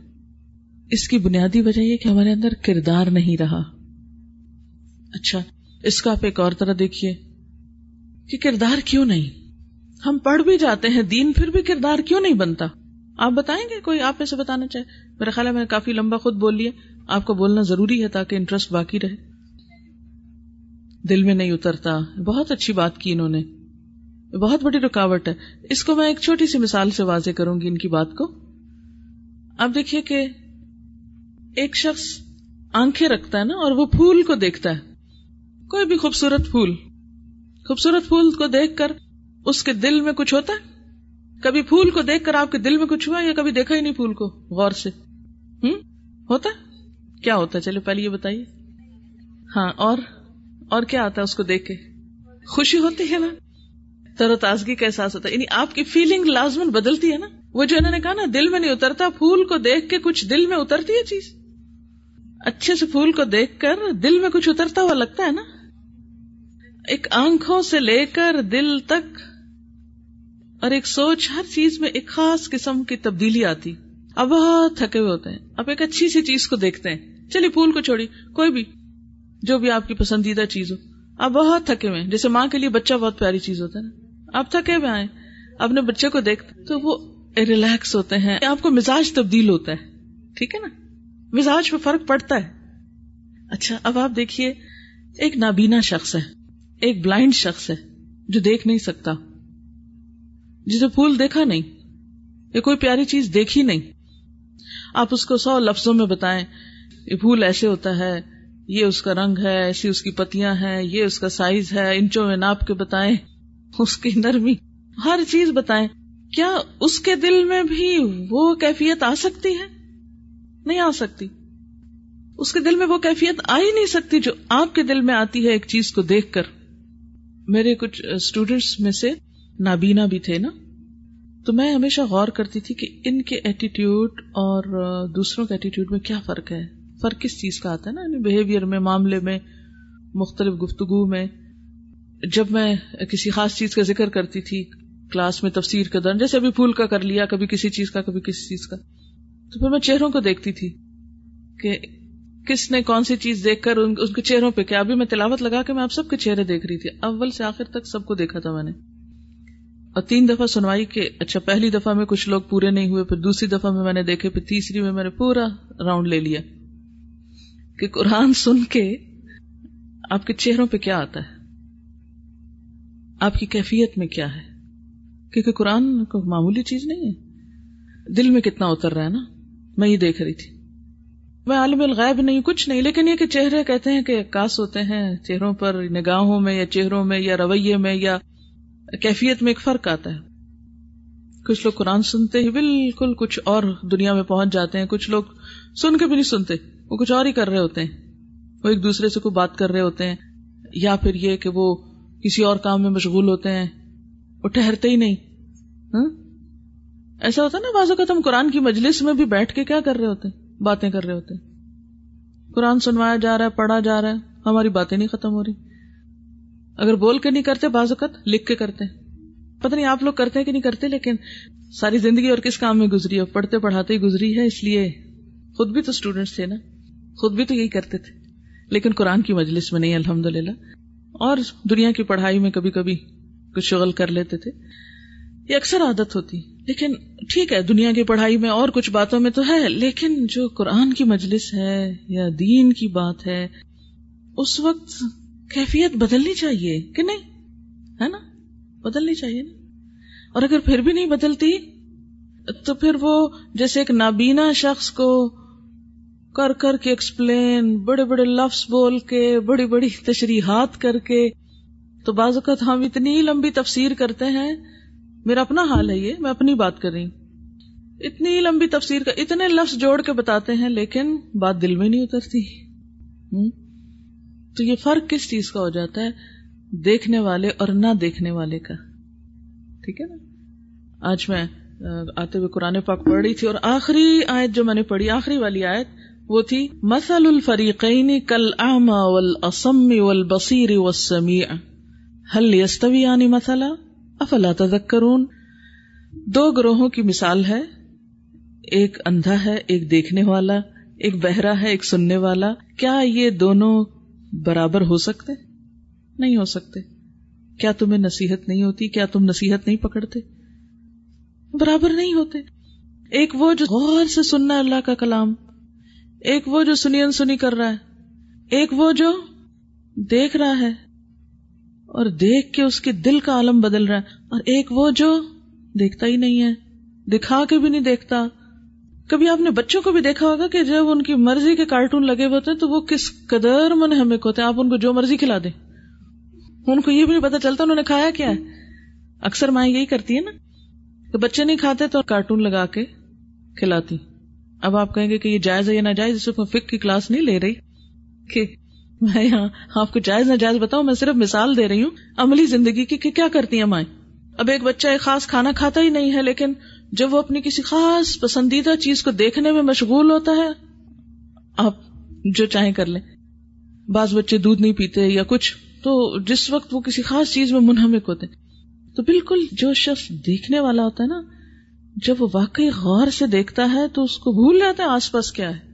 اس کی بنیادی وجہ یہ کہ ہمارے اندر کردار نہیں رہا. اچھا اس کا آپ ایک اور طرح دیکھیے کہ کردار کیوں نہیں. ہم پڑھ بھی جاتے ہیں دین, پھر بھی کردار کیوں نہیں بنتا؟ آپ بتائیں گے, کوئی آپ ایسے بتانا چاہے؟ میرا خیال ہے میں کافی لمبا خود بول لیا, آپ کو بولنا ضروری ہے تاکہ انٹرسٹ باقی رہے. دل میں نہیں اترتا. بہت اچھی بات کی انہوں نے, بہت بڑی رکاوٹ ہے. اس کو میں ایک چھوٹی سی مثال سے واضح کروں گی ان کی بات کو. آپ دیکھیے کہ ایک شخص آنکھیں رکھتا ہے نا, اور وہ پھول کو دیکھتا ہے, کوئی بھی خوبصورت پھول. خوبصورت پھول کو دیکھ کر اس کے دل میں کچھ ہوتا ہے؟ کبھی پھول کو دیکھ کر آپ کے دل میں کچھ ہوا یا کبھی دیکھا ہی نہیں پھول کو غور سے؟ ہوتا ہے؟ کیا ہوتا ہے چلے پہلے یہ بتائیے. ہاں, اور کیا آتا ہے اس کو دیکھ کے؟ خوشی ہوتی ہے نا, تر و تازگی کا احساس ہوتا ہے. یعنی آپ کی فیلنگ لازمن بدلتی ہے نا. وہ جو انہوں نے کہا نا دل میں نہیں اترتا, پھول کو دیکھ کے کچھ دل میں اترتی ہے چیز. اچھے سے پھول کو دیکھ کر دل میں کچھ اترتا ہوا لگتا ہے نا. ایک آنکھوں سے لے کر دل تک اور ایک سوچ, ہر چیز میں ایک خاص قسم کی تبدیلی آتی. اب بہت تھکے ہوئے ہوتے ہیں, اب ایک اچھی سی چیز کو دیکھتے ہیں. چلیے پھول کو چھوڑی, کوئی بھی جو بھی آپ کی پسندیدہ چیز ہو. آپ بہت تھکے ہوئے ہیں, جیسے ماں کے لیے بچہ بہت پیاری چیز ہوتا ہے نا. آپ تھکے ہوئے آئے اپنے بچے کو دیکھتے تو وہ ریلیکس ہوتے ہیں, آپ کو مزاج تبدیل ہوتا ہے. ٹھیک ہے نا, مزاج پہ فرق پڑتا ہے. اچھا اب آپ دیکھیے ایک نابینا شخص ہے, ایک بلائنڈ شخص ہے جو دیکھ نہیں سکتا, جسے پھول دیکھا نہیں یا کوئی پیاری چیز دیکھی نہیں. آپ اس کو 100 لفظوں میں بتائیں یہ پھول ایسے ہوتا ہے, یہ اس کا رنگ ہے, ایسی اس کی پتیاں ہیں, یہ اس کا سائز ہے, انچوں میں ناپ کے بتائیں, اس کی نرمی, ہر چیز بتائیں. کیا اس کے دل میں بھی وہ کیفیت آ سکتی ہے؟ نہیں آ سکتی. اس کے دل میں وہ کیفیت آ ہی نہیں سکتی جو آپ کے دل میں آتی ہے ایک چیز کو دیکھ کر. میرے کچھ اسٹوڈینٹس میں سے نابینا بھی تھے نا, تو میں ہمیشہ غور کرتی تھی کہ ان کے ایٹیٹیوڈ اور دوسروں کے ایٹیٹیوڈ میں کیا فرق ہے. فرق کس چیز کا آتا ہے نا, بیہیویئر میں, معاملے میں, مختلف گفتگو میں. جب میں کسی خاص چیز کا ذکر کرتی تھی کلاس میں تفسیر کا دن, جیسے ابھی پھول کا کر لیا, کبھی کسی چیز کا, کبھی کسی چیز کا, تو پھر میں چہروں کو دیکھتی تھی کہ کس نے کون سی چیز دیکھ کر ان کے چہروں پہ کیا. ابھی میں تلاوت لگا کے میں آپ سب کے چہرے دیکھ رہی تھی, اول سے آخر تک سب کو دیکھا تھا میں نے. اور 3 دفعہ سنوائی کے, اچھا پہلی دفعہ میں کچھ لوگ پورے نہیں ہوئے, پھر دوسری دفعہ میں نے دیکھے, پھر تیسری میں نے پورا راؤنڈ لے لیا کہ قرآن سن کے آپ کے چہروں پہ کیا آتا ہے, آپ کی کیفیت میں کیا ہے, کیونکہ قرآن کوئی معمولی چیز نہیں ہے. دل میں کتنا اتر رہا ہے نا. میں یہ دیکھ رہی تھی, میں عالم الغیب نہیں, کچھ نہیں, لیکن یہ کہ چہرے کہتے ہیں کہ عکاس ہوتے ہیں, چہروں پر, نگاہوں میں یا چہروں میں یا رویے میں یا کیفیت میں ایک فرق آتا ہے. کچھ لوگ قرآن سنتے ہی بالکل کچھ اور دنیا میں پہنچ جاتے ہیں, کچھ لوگ سن کے بھی نہیں سنتے, وہ کچھ اور ہی کر رہے ہوتے ہیں, وہ ایک دوسرے سے کوئی بات کر رہے ہوتے ہیں, یا پھر یہ کہ وہ کسی اور کام میں مشغول ہوتے ہیں, وہ ٹھہرتے ہی نہیں. ایسا ہوتا ہے نا, بعض اوقات ہم قرآن کی مجلس میں بھی بیٹھ کے کیا کر رہے ہوتے ہیں, باتیں کر رہے ہوتے ہیں. قرآن سنوایا جا رہا ہے, پڑھا جا رہا ہے, ہماری باتیں نہیں ختم ہو رہی. اگر بول کے نہیں کرتے, بعض اوقات لکھ کے کرتے ہیں. پتہ نہیں آپ لوگ کرتے ہیں کہ نہیں کرتے, لیکن ساری زندگی اور کس کام میں گزری ہے, پڑھتے پڑھاتے ہی گزری ہے. اس لیے خود بھی تو اسٹوڈینٹس تھے نا, خود بھی تو یہی کرتے تھے, لیکن قرآن کی مجلس میں نہیں, الحمدللہ. اور دنیا کی پڑھائی میں کبھی کبھی کچھ شغل کر لیتے تھے, یہ اکثر عادت ہوتی. لیکن ٹھیک ہے, دنیا کی پڑھائی میں اور کچھ باتوں میں تو ہے, لیکن جو قرآن کی مجلس ہے یا دین کی بات ہے, اس وقت کیفیت بدلنی چاہیے کہ نہیں, ہے نا, بدلنی چاہیے نا. اور اگر پھر بھی نہیں بدلتی تو پھر وہ جیسے ایک نابینا شخص کو کر کر کے ایکسپلین, بڑے بڑے لفظ بول کے, بڑی بڑی تشریحات کر کے. تو بعض اوقات ہم اتنی لمبی تفسیر کرتے ہیں, میرا اپنا حال ہے یہ, میں اپنی بات کر رہی ہوں, اتنی لمبی تفسیر کا اتنے لفظ جوڑ کے بتاتے ہیں, لیکن بات دل میں نہیں اترتی. تو یہ فرق کس چیز کا ہو جاتا ہے, دیکھنے والے اور نہ دیکھنے والے کا. ٹھیک ہے نا. آج میں آتے ہوئے قرآن پاک پڑھ رہی تھی, اور آخری آیت جو میں نے پڑھی, آخری والی آیت وہ تھی مثل الفریقین کالاعمی والاصم والبصیر والسمیع هل یستویان مثلا افلا تذکرون. 2 گروہوں کی مثال ہے, ایک اندھا ہے, ایک دیکھنے والا, ایک بہرا ہے, ایک سننے والا. کیا یہ دونوں برابر ہو سکتے؟ نہیں ہو سکتے. کیا تمہیں نصیحت نہیں ہوتی؟ کیا تم نصیحت نہیں پکڑتے؟ برابر نہیں ہوتے. ایک وہ جو غور سے سننا اللہ کا کلام, ایک وہ جو سنی انسنی کر رہا ہے, ایک وہ جو دیکھ رہا ہے اور دیکھ کے اس کے دل کا عالم بدل رہا ہے, اور ایک وہ جو دیکھتا ہی نہیں ہے, دکھا کے بھی نہیں دیکھتا. کبھی آپ نے بچوں کو بھی دیکھا ہوگا کہ جب ان کی مرضی کے کارٹون لگے ہوتے ہیں تو وہ کس قدر منہمک ہوتے ہیں. آپ ان کو جو مرضی کھلا دیں, ان کو یہ بھی نہیں پتا چلتا انہوں نے کھایا کیا ہے. اکثر مائیں یہی کرتی ہے نا کہ بچے نہیں کھاتے تو کارٹون لگا کے کھلاتی. اب آپ کہیں گے کہ یہ جائز ہے یا ناجائز, اس کو فقہ کی کلاس نہیں لے رہی کہ میں یہاں آپ کو جائز ناجائز بتاؤں, میں صرف مثال دے رہی ہوں عملی زندگی کی کہ کیا کرتی ہیں مائیں. اب ایک بچہ ایک خاص کھانا کھاتا ہی نہیں ہے, لیکن جب وہ اپنی کسی خاص پسندیدہ چیز کو دیکھنے میں مشغول ہوتا ہے, آپ جو چاہیں کر لیں. بعض بچے دودھ نہیں پیتے یا کچھ, تو جس وقت وہ کسی خاص چیز میں منہمک ہوتے ہیں. تو بالکل جو شخص دیکھنے والا ہوتا ہے نا, جب وہ واقعی غور سے دیکھتا ہے تو اس کو بھول جاتا ہے آس پاس کیا ہے.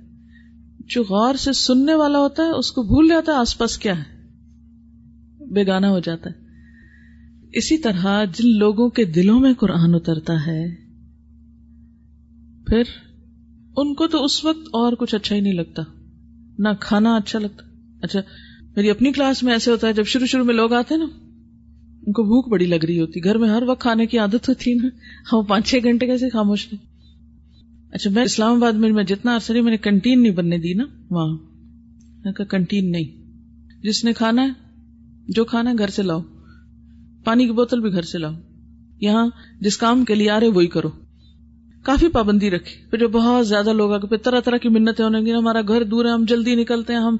جو غور سے سننے والا ہوتا ہے اس کو بھول جاتا ہے آس پاس کیا ہے, بیگانہ ہو جاتا ہے. اسی طرح جن لوگوں کے دلوں میں قرآن اترتا ہے, پھر ان کو تو اس وقت اور کچھ اچھا ہی نہیں لگتا, نہ کھانا اچھا لگتا. اچھا میری اپنی کلاس میں ایسے ہوتا ہے, جب شروع شروع میں لوگ آتے ہیں نا, ان کو بھوک بڑی لگ رہی ہوتی, گھر میں ہر وقت کھانے کی عادت ہوتی ہے نا, ہم 5-6 گھنٹے کیسے خاموش رہے. اچھا میں اسلام آباد میں جتنا عرصہ رہی, میں نے کینٹین نہیں بننے دی نا وہاں, نہ کہ کنٹین نہیں. جس نے کھانا ہے جو کھانا گھر سے لاؤ, پانی کی بوتل بھی گھر سے لاؤ. یہاں جس کام کے لیے آ رہے وہی کرو. کافی پابندی رکھی. پھر جو بہت زیادہ لوگ آ کے طرح طرح کی منتیں ہونے گی, ہمارا گھر دور ہے, ہم جلدی نکلتے ہیں, ہم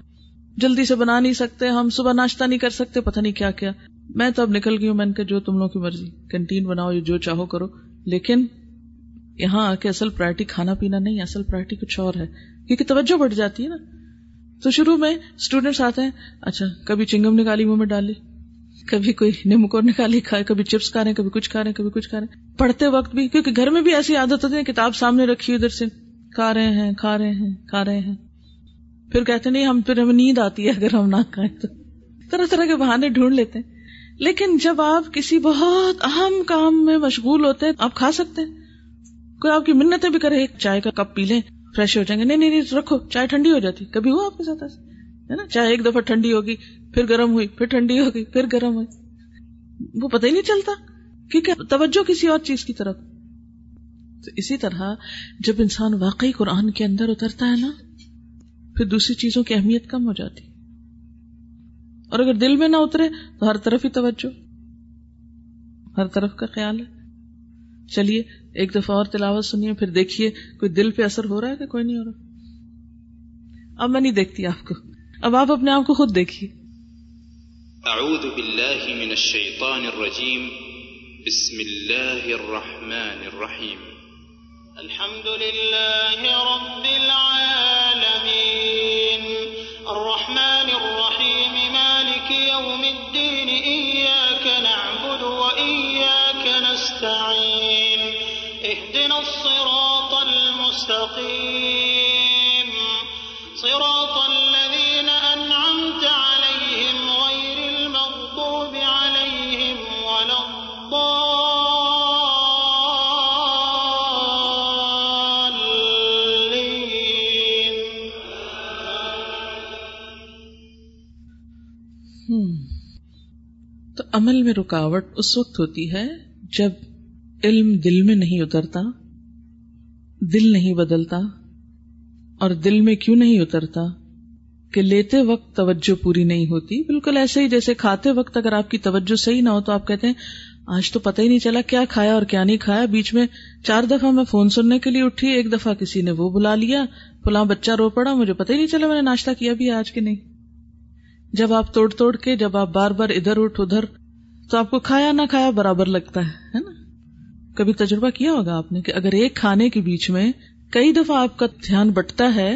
جلدی سے بنا نہیں سکتے, ہم صبح ناشتہ نہیں کر سکتے, پتہ نہیں کیا کیا. میں تو اب نکل گئی ہوں, میں نے کہا جو تم لوگوں کی مرضی, کنٹین بناؤ, جو چاہو کرو, لیکن یہاں آ کے اصل پرائرٹی کھانا پینا نہیں, اصل پرائرٹی کچھ اور ہے, کیونکہ توجہ بڑھ جاتی ہے نا. تو شروع میں اسٹوڈینٹس آتے ہیں, اچھا کبھی چنگم نکالی منہ میں ڈالی, کبھی کوئی نمکور نکالی کھائے, کبھی چپس کھا رہے ہیں, کبھی کچھ کھا رہے ہیں, کبھی کچھ کھا رہے ہیں. پڑھتے وقت بھی, کیونکہ گھر میں بھی ایسی عادت ہوتی ہے, کتاب سامنے رکھی ادھر سے کھا رہے ہیں کھا رہے ہیں کھا رہے ہیں, پھر کہتے نہیں ہم, پھر ہمیں نیند آتی ہے اگر ہم نہ کھائیں, تو طرح طرح کے بہانے ڈھونڈ لیتے ہیں. لیکن جب آپ کسی بہت اہم کام میں مشغول ہوتے ہیں, آپ کھا سکتے ہیں, کوئی آپ کی منتیں بھی کرے, ایک چائے کا کپ پی لیں فریش ہو جائیں گے, نہیں نہیں نہیں رکھو, چائے ٹھنڈی ہو جاتی. کبھی ہوا آپ کے ساتھ ایسا ہے نا, چائے ایک دفعہ ٹھنڈی ہوگی, پھر گرم ہوئی, پھر ٹھنڈی ہوگی, پھر گرم ہوئی, وہ پتہ ہی نہیں چلتا کیونکہ توجہ کسی اور چیز کی طرف. تو اسی طرح جب انسان واقعی قرآن کے اندر اترتا ہے نا, پھر دوسری چیزوں کی اہمیت کم ہو جاتی, اور اگر دل میں نہ اترے تو ہر طرف ہی توجہ, ہر طرف کا خیال ہے. چلیے ایک دفعہ اور تلاوت سنیے, پھر دیکھیے کوئی دل پہ اثر ہو رہا ہے کہ کوئی نہیں ہو رہا. اب میں نہیں دیکھتی آپ کو, اب آپ اپنے آپ کو خود دیکھیے. اعوذ باللہ من الشیطان الرجیم, بسم اللہ الرحمن الرحیم, الحمد للہ رب العالمین, الرحمن الرحیم, مالک یوم الدین, ایاک نعبد و ایاک نستعین, اہدنا الصراط المستقیم, صراط الذین انعمت علیہم غیر المغضوب علیہم ولا الضالین. تو عمل میں رکاوٹ اس وقت ہوتی ہے جب علم دل میں نہیں اترتا, دل نہیں بدلتا. اور دل میں کیوں نہیں اترتا؟ کہ لیتے وقت توجہ پوری نہیں ہوتی. بالکل ایسے ہی جیسے کھاتے وقت اگر آپ کی توجہ صحیح نہ ہو تو آپ کہتے ہیں آج تو پتہ ہی نہیں چلا کیا کھایا اور کیا نہیں کھایا, بیچ میں 4 دفعہ میں فون سننے کے لیے اٹھی, 1 دفعہ کسی نے وہ بلا لیا, فلاں بچہ رو پڑا, مجھے پتہ ہی نہیں چلا میں نے ناشتہ کیا بھی آج کہ نہیں. جب آپ توڑ توڑ کے, جب آپ بار بار ادھر اٹھ ادھر, تو آپ کو کھایا نہ کھایا برابر لگتا ہے نا. کبھی تجربہ کیا ہوگا آپ نے کہ اگر ایک کھانے کے بیچ میں کئی دفعہ آپ کا دھیان بٹتا ہے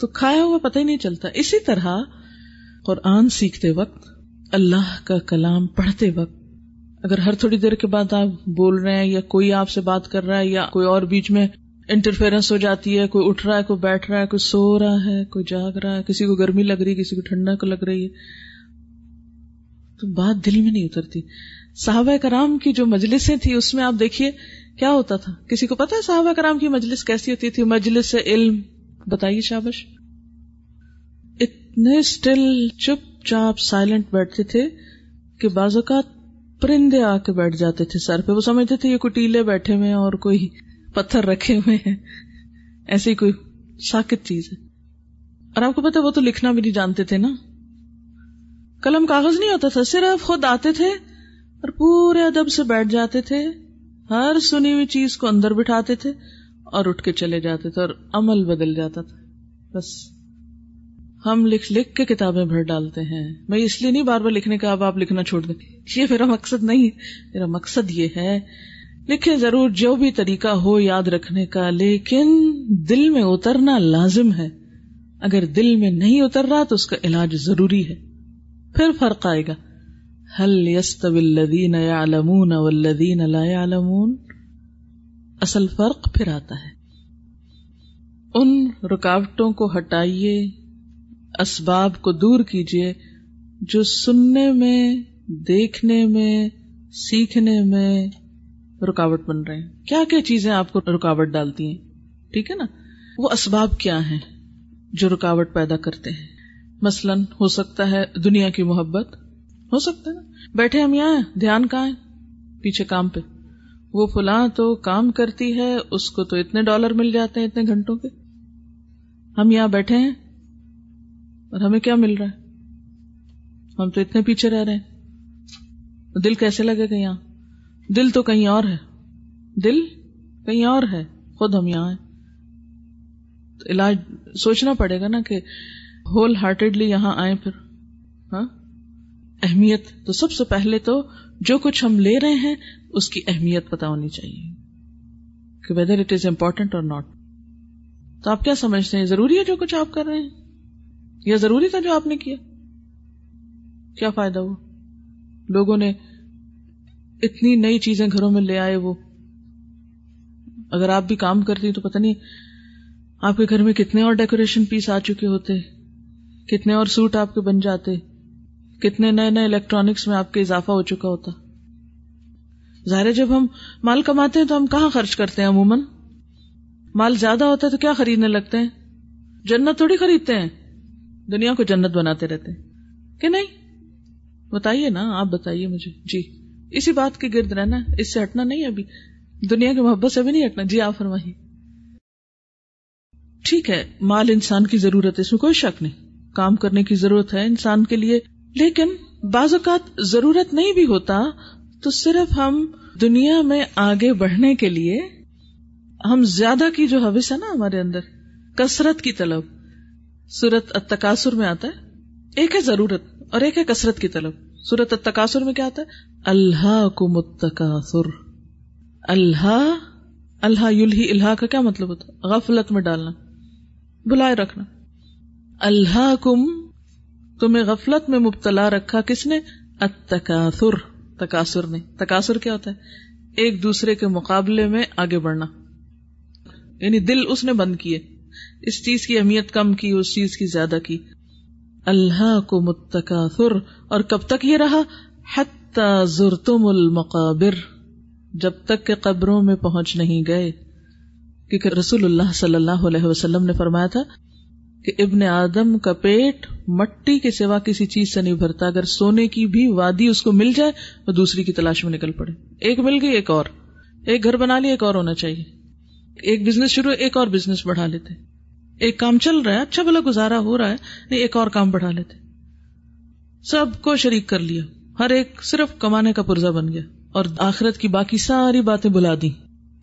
تو کھایا ہوا پتہ ہی نہیں چلتا. اسی طرح قرآن سیکھتے وقت, اللہ کا کلام پڑھتے وقت, اگر ہر تھوڑی دیر کے بعد آپ بول رہے ہیں یا کوئی آپ سے بات کر رہا ہے یا کوئی اور بیچ میں انٹرفیرنس ہو جاتی ہے, کوئی اٹھ رہا ہے, کوئی بیٹھ رہا ہے, کوئی سو رہا ہے, کوئی جاگ رہا ہے, کسی کو گرمی لگ رہی ہے, کسی کو ٹھنڈک لگ رہی ہے, تو بات دل میں نہیں اترتی. صحابہ کرام کی جو مجلسیں تھیں اس میں آپ دیکھیے کیا ہوتا تھا. کسی کو پتا ہے صحابہ کرام کی مجلس کیسی ہوتی تھی؟ مجلس علم. بتائیے شابش. اتنے سٹل, چپ چاپ, سائلنٹ بیٹھتے تھے کہ بعض اوقات پرندے آ کے بیٹھ جاتے تھے سر پہ. وہ سمجھتے تھے یہ کوئی ٹیلے بیٹھے ہوئے ہیں اور کوئی پتھر رکھے ہوئے ہیں, ایسی کوئی ساکت چیز ہے. اور آپ کو پتا وہ تو لکھنا بھی نہیں جانتے تھے نا, قلم کاغذ نہیں ہوتا تھا, صرف خود آتے تھے اور پورے ادب سے بیٹھ جاتے تھے, ہر سنی ہوئی چیز کو اندر بٹھاتے تھے اور اٹھ کے چلے جاتے تھے, اور عمل بدل جاتا تھا. بس ہم لکھ لکھ کے کتابیں بھر ڈالتے ہیں. میں اس لیے نہیں بار بار لکھنے کا اب آپ لکھنا چھوڑ دیں, یہ میرا مقصد نہیں ہے. میرا مقصد یہ ہے لکھیں ضرور, جو بھی طریقہ ہو یاد رکھنے کا, لیکن دل میں اترنا لازم ہے. اگر دل میں نہیں اتر رہا تو اس کا علاج ضروری ہے, پھر فرق آئے گا. هل يستوي الذين يعلمون والذين لا يعلمون, اصل فرق پھر آتا ہے. ان رکاوٹوں کو ہٹائیے, اسباب کو دور کیجیے جو سننے میں, دیکھنے میں, سیکھنے میں رکاوٹ بن رہے ہیں. کیا کیا چیزیں آپ کو رکاوٹ ڈالتی ہیں, ٹھیک ہے نا, وہ اسباب کیا ہیں جو رکاوٹ پیدا کرتے ہیں. مثلاً ہو سکتا ہے دنیا کی محبت, ہو سکتا ہے نا, بیٹھے ہم یہاں, دھیان کہاں ہے, پیچھے کام پہ. وہ فلاں تو کام کرتی ہے, اس کو تو اتنے ڈالر مل جاتے ہیں اتنے گھنٹوں کے, ہم یہاں بیٹھے ہیں اور ہمیں کیا مل رہا ہے؟ ہم تو اتنے پیچھے رہ رہے ہیں. دل کیسے لگے گا یہاں؟ دل تو کہیں اور ہے، دل کہیں اور ہے، خود ہم یہاں ہیں. تو علاج سوچنا پڑے گا نا کہ ہول ہارٹیڈلی یہاں آئیں. پھر ہاں اہمیت تو سب سے پہلے تو جو کچھ ہم لے رہے ہیں اس کی اہمیت پتہ ہونی چاہیے کہ whether it is important or not. تو آپ کیا سمجھتے ہیں ضروری ہے جو کچھ آپ کر رہے ہیں؟ یہ ضروری تھا جو آپ نے کیا؟ کیا فائدہ ہوا؟ لوگوں نے اتنی نئی چیزیں گھروں میں لے آئے. وہ اگر آپ بھی کام کرتی تو پتہ نہیں آپ کے گھر میں کتنے اور ڈیکوریشن پیس آ چکے ہوتے، کتنے اور سوٹ آپ کے بن جاتے، کتنے نئے نئے الیکٹرانکس میں آپ کے اضافہ ہو چکا ہوتا. ظاہر ہے جب ہم مال کماتے ہیں تو ہم کہاں خرچ کرتے ہیں؟ عموماً مال زیادہ ہوتا ہے تو کیا خریدنے لگتے ہیں؟ جنت تھوڑی خریدتے ہیں، دنیا کو جنت بناتے رہتے ہیں کہ نہیں؟ بتائیے نا، آپ بتائیے مجھے. جی اسی بات کے گرد رہنا، اس سے ہٹنا نہیں، ابھی دنیا کی محبت سے ابھی نہیں ہٹنا. جی آپ فرمائیے. ٹھیک ہے، مال انسان کی ضرورت ہے، اس میں کوئی شک نہیں، کام کرنے کی ضرورت ہے انسان کے لیے. لیکن بعض اوقات ضرورت نہیں بھی ہوتا تو صرف ہم دنیا میں آگے بڑھنے کے لیے ہم زیادہ کی جو حوث ہے نا ہمارے اندر، کثرت کی طلب، سورت التکاثر میں آتا ہے. ایک ہے ضرورت اور ایک ہے کثرت کی طلب. سورت التکاثر میں کیا آتا ہے؟ الہاکم التکاثر. اللہ یلہی، اللہ کا کیا مطلب ہوتا ہے؟ غفلت میں ڈالنا، بلائے رکھنا. الہاکم، تمہیں غفلت میں مبتلا رکھا. کس نے؟ التکاثر، تکاثر نے. تکاثر کیا ہوتا ہے؟ ایک دوسرے کے مقابلے میں آگے بڑھنا. یعنی دل اس نے بند کیے، اس چیز کی اہمیت کم کی، اس چیز کی زیادہ کی. الہاکم التکاثر، اور کب تک یہ رہا؟ حتی زرتم المقابر، جب تک کہ قبروں میں پہنچ نہیں گئے. کیونکہ رسول اللہ صلی اللہ علیہ وسلم نے فرمایا تھا کہ ابن آدم کا پیٹ مٹی کے سوا کسی چیز سے نہیں بھرتا. اگر سونے کی بھی وادی اس کو مل جائے وہ دوسری کی تلاش میں نکل پڑے. ایک مل گئی ایک اور، ایک گھر بنا لیا ایک اور ہونا چاہیے، ایک بزنس شروع ایک اور بزنس بڑھا لیتے، ایک کام چل رہا ہے اچھا بھلا گزارا ہو رہا ہے نہیں ایک اور کام بڑھا لیتے. سب کو شریک کر لیا، ہر ایک صرف کمانے کا پرزہ بن گیا، اور آخرت کی باقی ساری باتیں بھلا دی.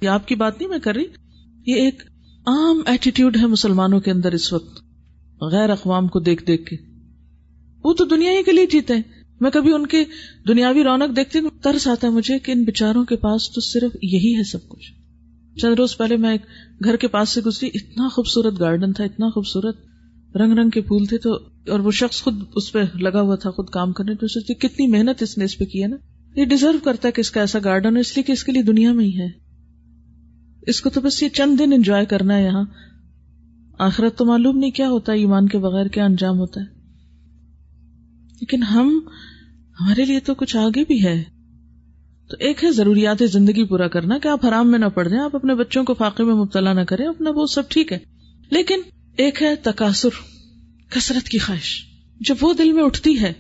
یہ آپ کی بات نہیں میں کر رہی، یہ ایک عام ایٹیٹیوڈ ہے مسلمانوں کے اندر اس وقت، غیر اقوام کو دیکھ دیکھ کے. وہ تو دنیا ہی کے لیے جیتے ہیں. میں کبھی ان کے دنیاوی رونق دیکھتی ہوں ترس آتا ہے مجھے کہ ان بےچاروں کے پاس تو صرف یہی ہے سب کچھ. چند روز پہلے میں ایک گھر کے پاس سے گزری، اتنا خوبصورت گارڈن تھا، اتنا خوبصورت، رنگ رنگ کے پھول تھے. تو اور وہ شخص خود اس پہ لگا ہوا تھا، خود کام کرنے. تو سوچتی کتنی محنت اس نے اس پہ کی ہے نا، یہ ڈیزرو کرتا ہے کہ اس کا ایسا گارڈن ہے، اس لیے کہ اس کے لیے دنیا میں ہی ہے. اس کو تو بس یہ چند دن انجوائے کرنا ہے یہاں، آخرت تو معلوم نہیں کیا ہوتا ہے، ایمان کے بغیر کیا انجام ہوتا ہے. لیکن ہمارے لیے تو کچھ آگے بھی ہے. تو ایک ہے ضروریات زندگی پورا کرنا کہ آپ حرام میں نہ پڑ جائیں، آپ اپنے بچوں کو فاقے میں مبتلا نہ کریں، اپنا وہ سب ٹھیک ہے. لیکن ایک ہے تکاثر، کثرت کی خواہش. جب وہ دل میں اٹھتی ہے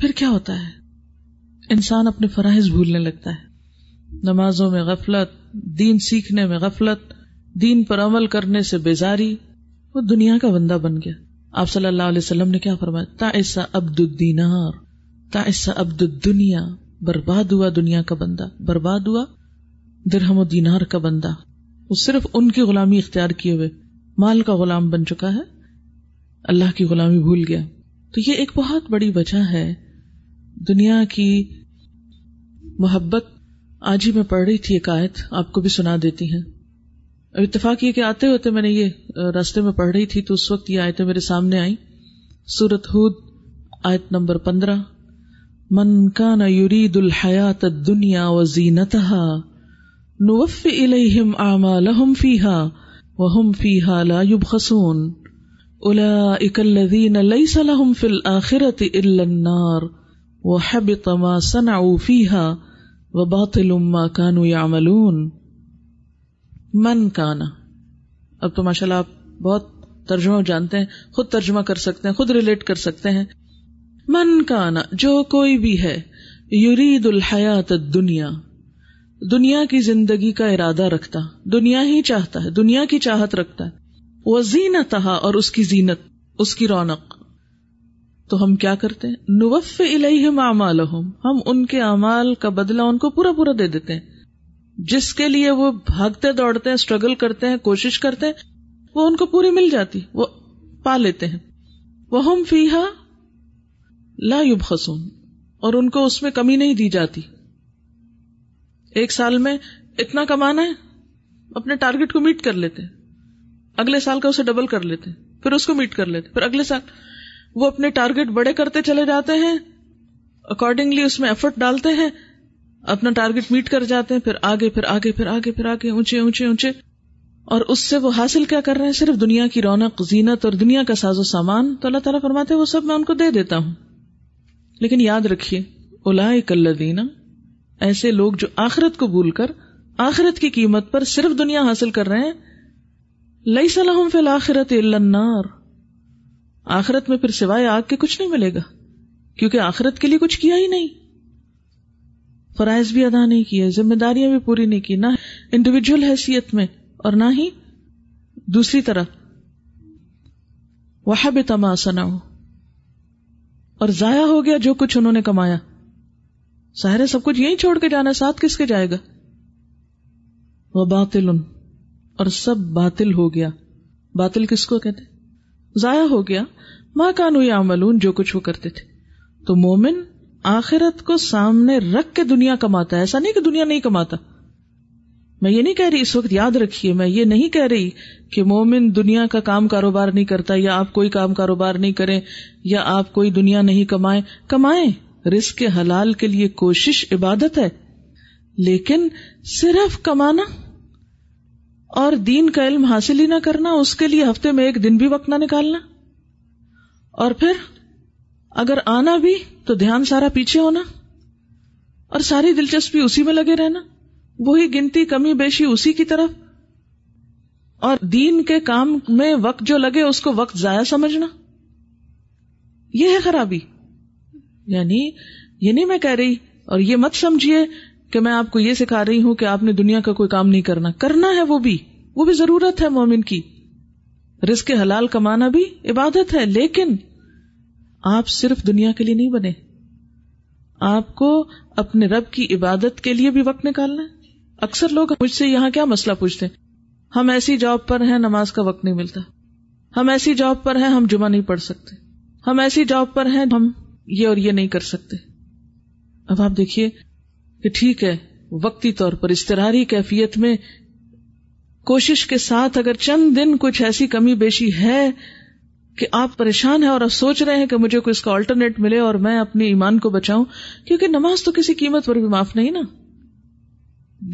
پھر کیا ہوتا ہے؟ انسان اپنے فرائض بھولنے لگتا ہے، نمازوں میں غفلت، دین سیکھنے میں غفلت، دین پر عمل کرنے سے بیزاری. وہ دنیا کا بندہ بن گیا. آپ صلی اللہ علیہ وسلم نے کیا فرمایا؟ تعس عبد الدینار تعس عبد الدنیا، برباد ہوا دنیا کا بندہ، برباد ہوا درہم و دینار کا بندہ. وہ صرف ان کی غلامی اختیار کیے ہوئے مال کا غلام بن چکا ہے، اللہ کی غلامی بھول گیا. تو یہ ایک بہت بڑی وجہ ہے دنیا کی محبت. آج ہی میں پڑھ رہی تھی ایک آیت، آپ کو بھی سنا دیتی ہیں. اتفاق یہ کہ آتے ہوتے میں نے یہ راستے میں پڑھ رہی تھی تو اس وقت یہ آیتیں میرے سامنے آئیں. سورۃ ہود آیت نمبر 15، من کان یرید الحیات الدنیا وزینتها نوفی الیہم اعمالہم فیہا وہم فیہا لا یبخسون اولئک الذین لیس لہم فی الآخرۃ الا النار وحبط ما صنعوا فیہا وباطل ما کانوا یعملون. من کانا، اب تو ماشاءاللہ آپ بہت ترجمہ جانتے ہیں، خود ترجمہ کر سکتے ہیں، خود ریلیٹ کر سکتے ہیں. من کانا، جو کوئی بھی ہے، یرید الحیات الدنیا، دنیا کی زندگی کا ارادہ رکھتا، دنیا ہی چاہتا ہے، دنیا کی چاہت رکھتا ہے، وزینتہا، اور اس کی زینت، اس کی رونق، تو ہم کیا کرتے ہیں؟ نوفی الیہم اعمالہم، ہم ان کے اعمال کا بدلہ ان کو پورا پورا دے دیتے ہیں، جس کے لیے وہ بھاگتے دوڑتے ہیں، اسٹرگل کرتے ہیں، کوشش کرتے ہیں، وہ ان کو پوری مل جاتی، وہ پا لیتے ہیں. وہم فیہا لا یبخسون، اور ان کو اس میں کمی نہیں دی جاتی. ایک سال میں اتنا کمانا ہے، اپنے ٹارگٹ کو میٹ کر لیتے ہیں، اگلے سال کا اسے ڈبل کر لیتے ہیں، پھر اس کو میٹ کر لیتے، پھر اگلے سال وہ اپنے ٹارگٹ بڑے کرتے چلے جاتے ہیں، اکارڈنگلی اس میں ایفرٹ ڈالتے ہیں، اپنا ٹارگٹ میٹ کر جاتے ہیں، پھر آگے پھر آگے پھر آگے پھر آگے، اونچے اونچے اونچے. اور اس سے وہ حاصل کیا کر رہے ہیں؟ صرف دنیا کی رونق، زینت اور دنیا کا ساز و سامان. تو اللہ تعالیٰ فرماتے ہیں وہ سب میں ان کو دے دیتا ہوں، لیکن یاد رکھیے اولئک الذین، ایسے لوگ جو آخرت کو بھول کر آخرت کی قیمت پر صرف دنیا حاصل کر رہے ہیں، لیس لہم فی الآخرۃ الا النار، آخرت میں پھر سوائے آگ کے کچھ نہیں ملے گا، کیونکہ آخرت کے لیے کچھ کیا ہی نہیں، فرائض بھی ادا نہیں کیے، ذمہ داریاں بھی پوری نہیں کی، نہ انڈیویجول حیثیت میں اور نہ ہی دوسری طرح. وحبط ما صنعوا، اور ضائع ہو گیا جو کچھ انہوں نے کمایا. ظاہر ہے سب کچھ یہی چھوڑ کے جانا، ساتھ کس کے جائے گا؟ وباطل، اور سب باطل ہو گیا. باطل کس کو کہتے ہیں؟ ضائع ہو گیا. ما کانوا یعملون، جو کچھ وہ کرتے تھے. تو مومن آخرت کو سامنے رکھ کے دنیا کماتا ہے. ایسا نہیں کہ دنیا نہیں کماتا، میں یہ نہیں کہہ رہی، اس وقت یاد رکھیے میں یہ نہیں کہہ رہی کہ مومن دنیا کا کام کاروبار نہیں کرتا، یا آپ کوئی کام کاروبار نہیں کریں، یا آپ کوئی دنیا نہیں کمائیں. کمائیں، رزق کے حلال کے لیے کوشش عبادت ہے، لیکن صرف کمانا اور دین کا علم حاصل ہی نہ کرنا، اس کے لیے ہفتے میں ایک دن بھی وقت نہ نکالنا، اور پھر اگر آنا بھی تو دھیان سارا پیچھے ہونا، اور ساری دلچسپی اسی میں لگے رہنا، وہی گنتی کمی بیشی اسی کی طرف، اور دین کے کام میں وقت جو لگے اس کو وقت ضائع سمجھنا، یہ ہے خرابی. یعنی یہ نہیں میں کہہ رہی، اور یہ مت سمجھیے کہ میں آپ کو یہ سکھا رہی ہوں کہ آپ نے دنیا کا کوئی کام نہیں کرنا. کرنا ہے، وہ بھی ضرورت ہے مومن کی، رزق حلال کمانا بھی عبادت ہے، لیکن آپ صرف دنیا کے لیے نہیں بنے. آپ کو اپنے رب کی عبادت کے لیے بھی وقت نکالنا ہے. اکثر لوگ مجھ سے یہاں کیا مسئلہ پوچھتے ہیں، ہم ایسی جاب پر ہیں نماز کا وقت نہیں ملتا، ہم ایسی جاب پر ہیں ہم جمعہ نہیں پڑھ سکتے، ہم ایسی جاب پر ہیں ہم یہ اور یہ نہیں کر سکتے. اب آپ دیکھیے کہ ٹھیک ہے وقتی طور پر اضطراری کیفیت میں کوشش کے ساتھ اگر چند دن کچھ ایسی کمی بیشی ہے کہ آپ پریشان ہیں اور آپ سوچ رہے ہیں کہ مجھے کوئی اس کا آلٹرنیٹ ملے اور میں اپنے ایمان کو بچاؤں، کیونکہ نماز تو کسی قیمت پر بھی معاف نہیں نا.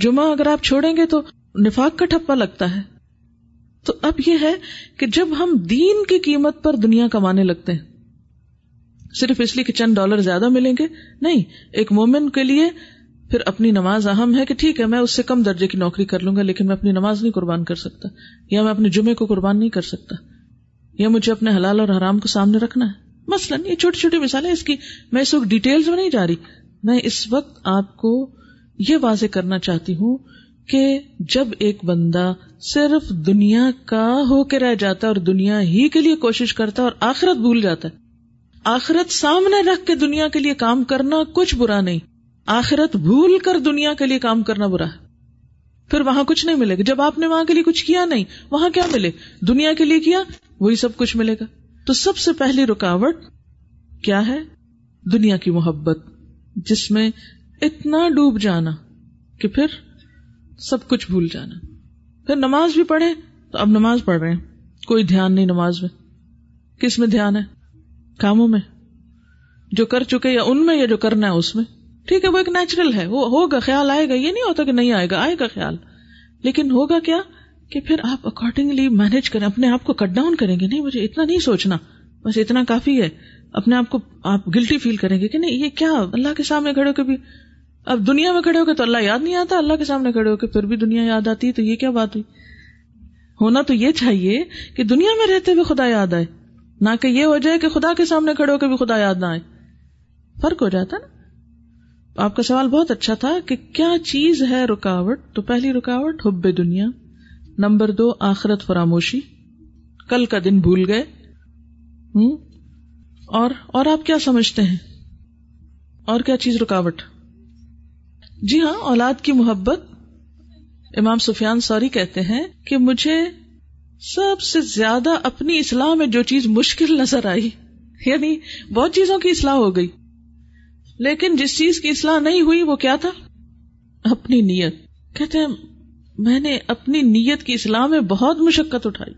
جمعہ اگر آپ چھوڑیں گے تو نفاق کا ٹھپا لگتا ہے. تو اب یہ ہے کہ جب ہم دین کی قیمت پر دنیا کمانے لگتے ہیں صرف اس لیے کہ چند ڈالر زیادہ ملیں گے، نہیں. ایک مومن کے لیے پھر اپنی نماز اہم ہے کہ ٹھیک ہے میں اس سے کم درجے کی نوکری کر لوں گا، لیکن میں اپنی نماز نہیں قربان کر سکتا، یا میں اپنے جمعے کو قربان نہیں کر سکتا، یا مجھے اپنے حلال اور حرام کو سامنے رکھنا ہے. مثلا یہ چھوٹی چھوٹی مثالیں، اس کی میں اس وقت ڈیٹیلز میں نہیں جا رہی. میں اس وقت آپ کو یہ واضح کرنا چاہتی ہوں کہ جب ایک بندہ صرف دنیا کا ہو کے رہ جاتا ہے اور دنیا ہی کے لیے کوشش کرتا ہے اور آخرت بھول جاتا ہے، آخرت سامنے رکھ کے دنیا کے لیے کام کرنا کچھ برا نہیں، آخرت بھول کر دنیا کے لیے کام کرنا برا ہے. پھر وہاں کچھ نہیں ملے گا، جب آپ نے وہاں کے لیے کچھ کیا نہیں، وہاں کیا ملے؟ دنیا کے لیے کیا، وہی سب کچھ ملے گا. تو سب سے پہلی رکاوٹ کیا ہے؟ دنیا کی محبت، جس میں اتنا ڈوب جانا کہ پھر سب کچھ بھول جانا. پھر نماز بھی پڑھے تو اب نماز پڑھ رہے ہیں، کوئی دھیان نہیں نماز میں. کس میں دھیان ہے؟ کاموں میں، جو کر چکے یا ان میں، یا جو کرنا ہے اس میں. ٹھیک ہے وہ ایک نیچرل ہے، وہ ہوگا، خیال آئے گا، یہ نہیں ہوتا کہ نہیں آئے گا، آئے گا خیال، لیکن ہوگا کیا کہ پھر آپ اکارڈنگلی مینج کریں، اپنے آپ کو کٹ ڈاؤن کریں گے، نہیں مجھے اتنا نہیں سوچنا، بس اتنا کافی ہے. اپنے آپ کو آپ گلٹی فیل کریں گے کہ نہیں یہ کیا، اللہ کے سامنے کھڑے ہو کے بھی، اب دنیا میں کھڑے ہو کے تو اللہ یاد نہیں آتا، اللہ کے سامنے کھڑے ہو کے پھر بھی دنیا یاد آتی، تو یہ کیا بات ہوئی. ہونا تو یہ چاہیے کہ دنیا میں رہتے ہوئے خدا یاد آئے، نہ کہ یہ ہو جائے کہ خدا کے سامنے کھڑے ہو کے بھی خدا یاد نہ آئے، فرق ہو جاتا نا. آپ کا سوال بہت اچھا تھا کہ کیا چیز ہے رکاوٹ. تو پہلی رکاوٹ حب دنیا، نمبر 2 آخرت فراموشی، کل کا دن بھول گئے، اور آپ کیا سمجھتے ہیں اور کیا چیز رکاوٹ؟ جی ہاں، اولاد کی محبت۔ امام سفیان ثوری کہتے ہیں کہ مجھے سب سے زیادہ اپنی اصلاح میں جو چیز مشکل نظر آئی، یعنی بہت چیزوں کی اصلاح ہو گئی لیکن جس چیز کی اصلاح نہیں ہوئی وہ کیا تھا؟ اپنی نیت۔ کہتے ہیں میں نے اپنی نیت کی اصلاح میں بہت مشقت اٹھائی،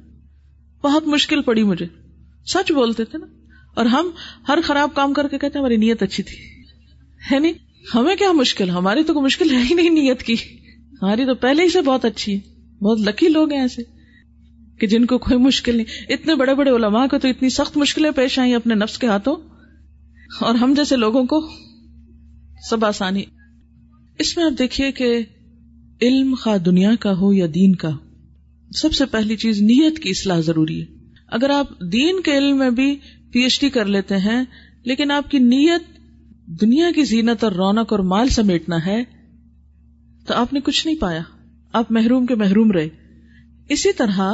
بہت مشکل پڑی مجھے۔ سچ بولتے تھے نا، اور ہم ہر خراب کام کر کے کہتے ہیں ہماری نیت اچھی تھی، ہے نہیں؟ ہمیں کیا مشکل، ہماری تو کوئی مشکل ہے ہی نہیں نیت کی، ہماری تو پہلے ہی سے بہت اچھی ہے۔ بہت لکی لوگ ہیں ایسے کہ جن کو کوئی مشکل نہیں۔ اتنے بڑے بڑے علماء کو تو اتنی سخت مشکلیں پیش آئیں اپنے نفس کے ہاتھوں، اور ہم جیسے لوگوں کو سب آسانی۔ اس میں آپ دیکھیے کہ علم خواہ دنیا کا ہو یا دین کا، سب سے پہلی چیز نیت کی اصلاح ضروری ہے۔ اگر آپ دین کے علم میں بھی پی ایچ ڈی کر لیتے ہیں لیکن آپ کی نیت دنیا کی زینت اور رونق اور مال سمیٹنا ہے تو آپ نے کچھ نہیں پایا، آپ محروم کے محروم رہے۔ اسی طرح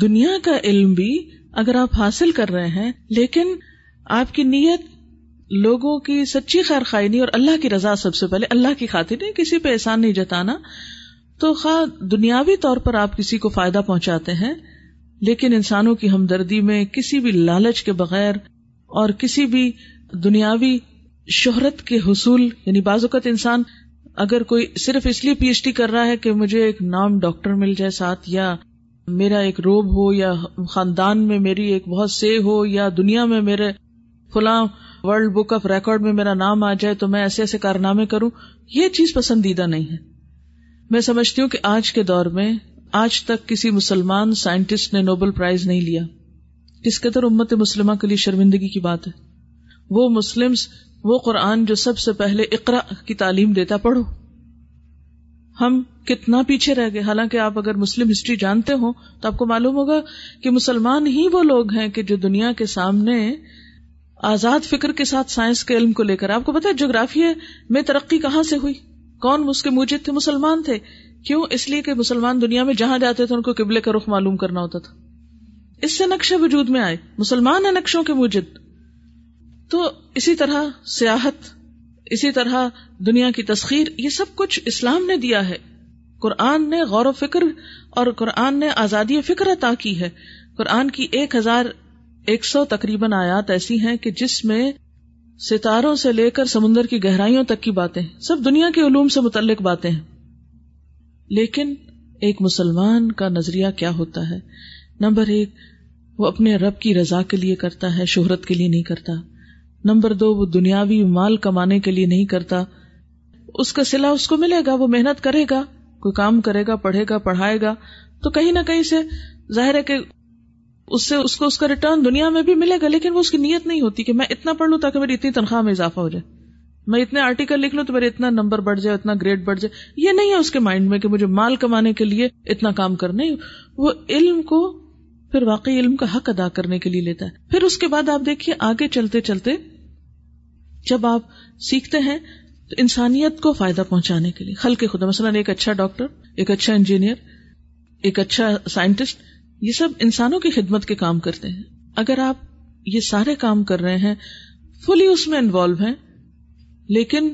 دنیا کا علم بھی اگر آپ حاصل کر رہے ہیں لیکن آپ کی نیت لوگوں کی سچی خیر خواہی نہیں اور اللہ کی رضا، سب سے پہلے اللہ کی خاطر نہیں، کسی پہ احسان نہیں جتانا، تو خواہ دنیاوی طور پر آپ کسی کو فائدہ پہنچاتے ہیں لیکن انسانوں کی ہمدردی میں کسی بھی لالچ کے بغیر اور کسی بھی دنیاوی شہرت کے حصول، یعنی بعض اوقات انسان اگر کوئی صرف اس لیے پی ایچ ڈی کر رہا ہے کہ مجھے ایک نام ڈاکٹر مل جائے ساتھ، یا میرا ایک روب ہو، یا خاندان میں میری ایک بہت سے ہو، یا دنیا میں میرے فلاں ورلڈ بک آف ریکارڈ میں میرا نام آ جائے تو میں ایسے ایسے کارنامے کروں، یہ چیز پسندیدہ نہیں ہے۔ میں سمجھتی ہوں کہ آج کے دور میں آج تک کسی مسلمان سائنٹسٹ نے نوبل پرائز نہیں لیا، جس قدر امت مسلمہ کے لیے شرمندگی کی بات ہے۔ وہ مسلمز، وہ قرآن جو سب سے پہلے اقرا کی تعلیم دیتا، پڑھو، ہم کتنا پیچھے رہ گئے۔ حالانکہ آپ اگر مسلم ہسٹری جانتے ہوں تو آپ کو معلوم ہوگا کہ مسلمان ہی وہ لوگ ہیں کہ جو دنیا کے سامنے آزاد فکر کے ساتھ سائنس کے علم کو لے کر، آپ کو پتا ہے جغرافیہ میں ترقی کہاں سے ہوئی، کون اس کے موجد تھے؟ مسلمان تھے۔ کیوں؟ اس لیے کہ مسلمان دنیا میں جہاں جاتے تھے ان کو قبلے کا رخ معلوم کرنا ہوتا تھا، اس سے نقشہ وجود میں آئے، مسلمان ہیں نقشوں کے موجد۔ تو اسی طرح سیاحت، اسی طرح دنیا کی تسخیر، یہ سب کچھ اسلام نے دیا ہے، قرآن نے غور و فکر اور قرآن نے آزادی فکر عطا کی ہے۔ قرآن کی 1100 تقریباً آیات ایسی ہیں کہ جس میں ستاروں سے لے کر سمندر کی گہرائیوں تک کی باتیں، سب دنیا کے علوم سے متعلق باتیں ہیں۔ لیکن ایک مسلمان کا نظریہ کیا ہوتا ہے؟ نمبر 1، وہ اپنے رب کی رضا کے لیے کرتا ہے، شہرت کے لیے نہیں کرتا۔ نمبر 2، وہ دنیاوی مال کمانے کے لیے نہیں کرتا، اس کا صلہ اس کو ملے گا، وہ محنت کرے گا، کوئی کام کرے گا، پڑھے گا، پڑھائے گا، تو کہیں نہ کہیں سے ظاہر ہے کہ اس کو اس کا ریٹرن دنیا میں بھی ملے گا، لیکن وہ اس کی نیت نہیں ہوتی کہ میں اتنا پڑھ لوں تاکہ میری اتنی تنخواہ میں اضافہ ہو جائے، میں اتنے آرٹیکل لکھ لوں تو میرے اتنا نمبر بڑھ جائے، اتنا گریڈ بڑھ جائے۔ یہ نہیں ہے اس کے مائنڈ میں کہ مجھے مال کمانے کے لیے اتنا کام کرنا ہے۔ وہ علم کو پھر واقعی علم کا حق ادا کرنے کے لیے لیتا ہے۔ پھر اس کے بعد آپ دیکھیے آگے چلتے چلتے جب آپ سیکھتے ہیں تو انسانیت کو فائدہ پہنچانے کے لیے، خلق خدا، مثلاً ایک اچھا ڈاکٹر، ایک اچھا انجینئر، ایک اچھا سائنٹسٹ، یہ سب انسانوں کی خدمت کے کام کرتے ہیں۔ اگر آپ یہ سارے کام کر رہے ہیں، فلی اس میں انوالو ہیں، لیکن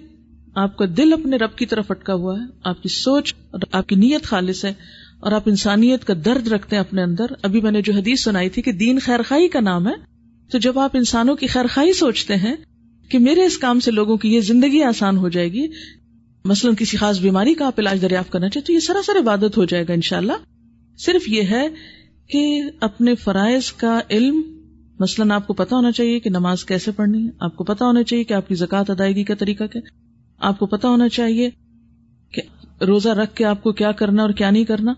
آپ کا دل اپنے رب کی طرف اٹکا ہوا ہے، آپ کی سوچ اور آپ کی نیت خالص ہے اور آپ انسانیت کا درد رکھتے ہیں اپنے اندر۔ ابھی میں نے جو حدیث سنائی تھی کہ دین خیر خواہی کا نام ہے، تو جب آپ انسانوں کی خیر خواہی سوچتے ہیں کہ میرے اس کام سے لوگوں کی یہ زندگی آسان ہو جائے گی، مثلا کسی خاص بیماری کا آپ علاج دریافت کرنا چاہتے، تو یہ سراسر عبادت ہو جائے گا انشاءاللہ۔ صرف یہ ہے کہ اپنے فرائض کا علم، مثلا آپ کو پتا ہونا چاہیے کہ نماز کیسے پڑھنی ہے، آپ کو پتا ہونا چاہیے کہ آپ کی زکوٰۃ ادائیگی کا طریقہ کیا، آپ کو پتا ہونا چاہیے کہ روزہ رکھ کے آپ کو کیا کرنا اور کیا نہیں کرنا،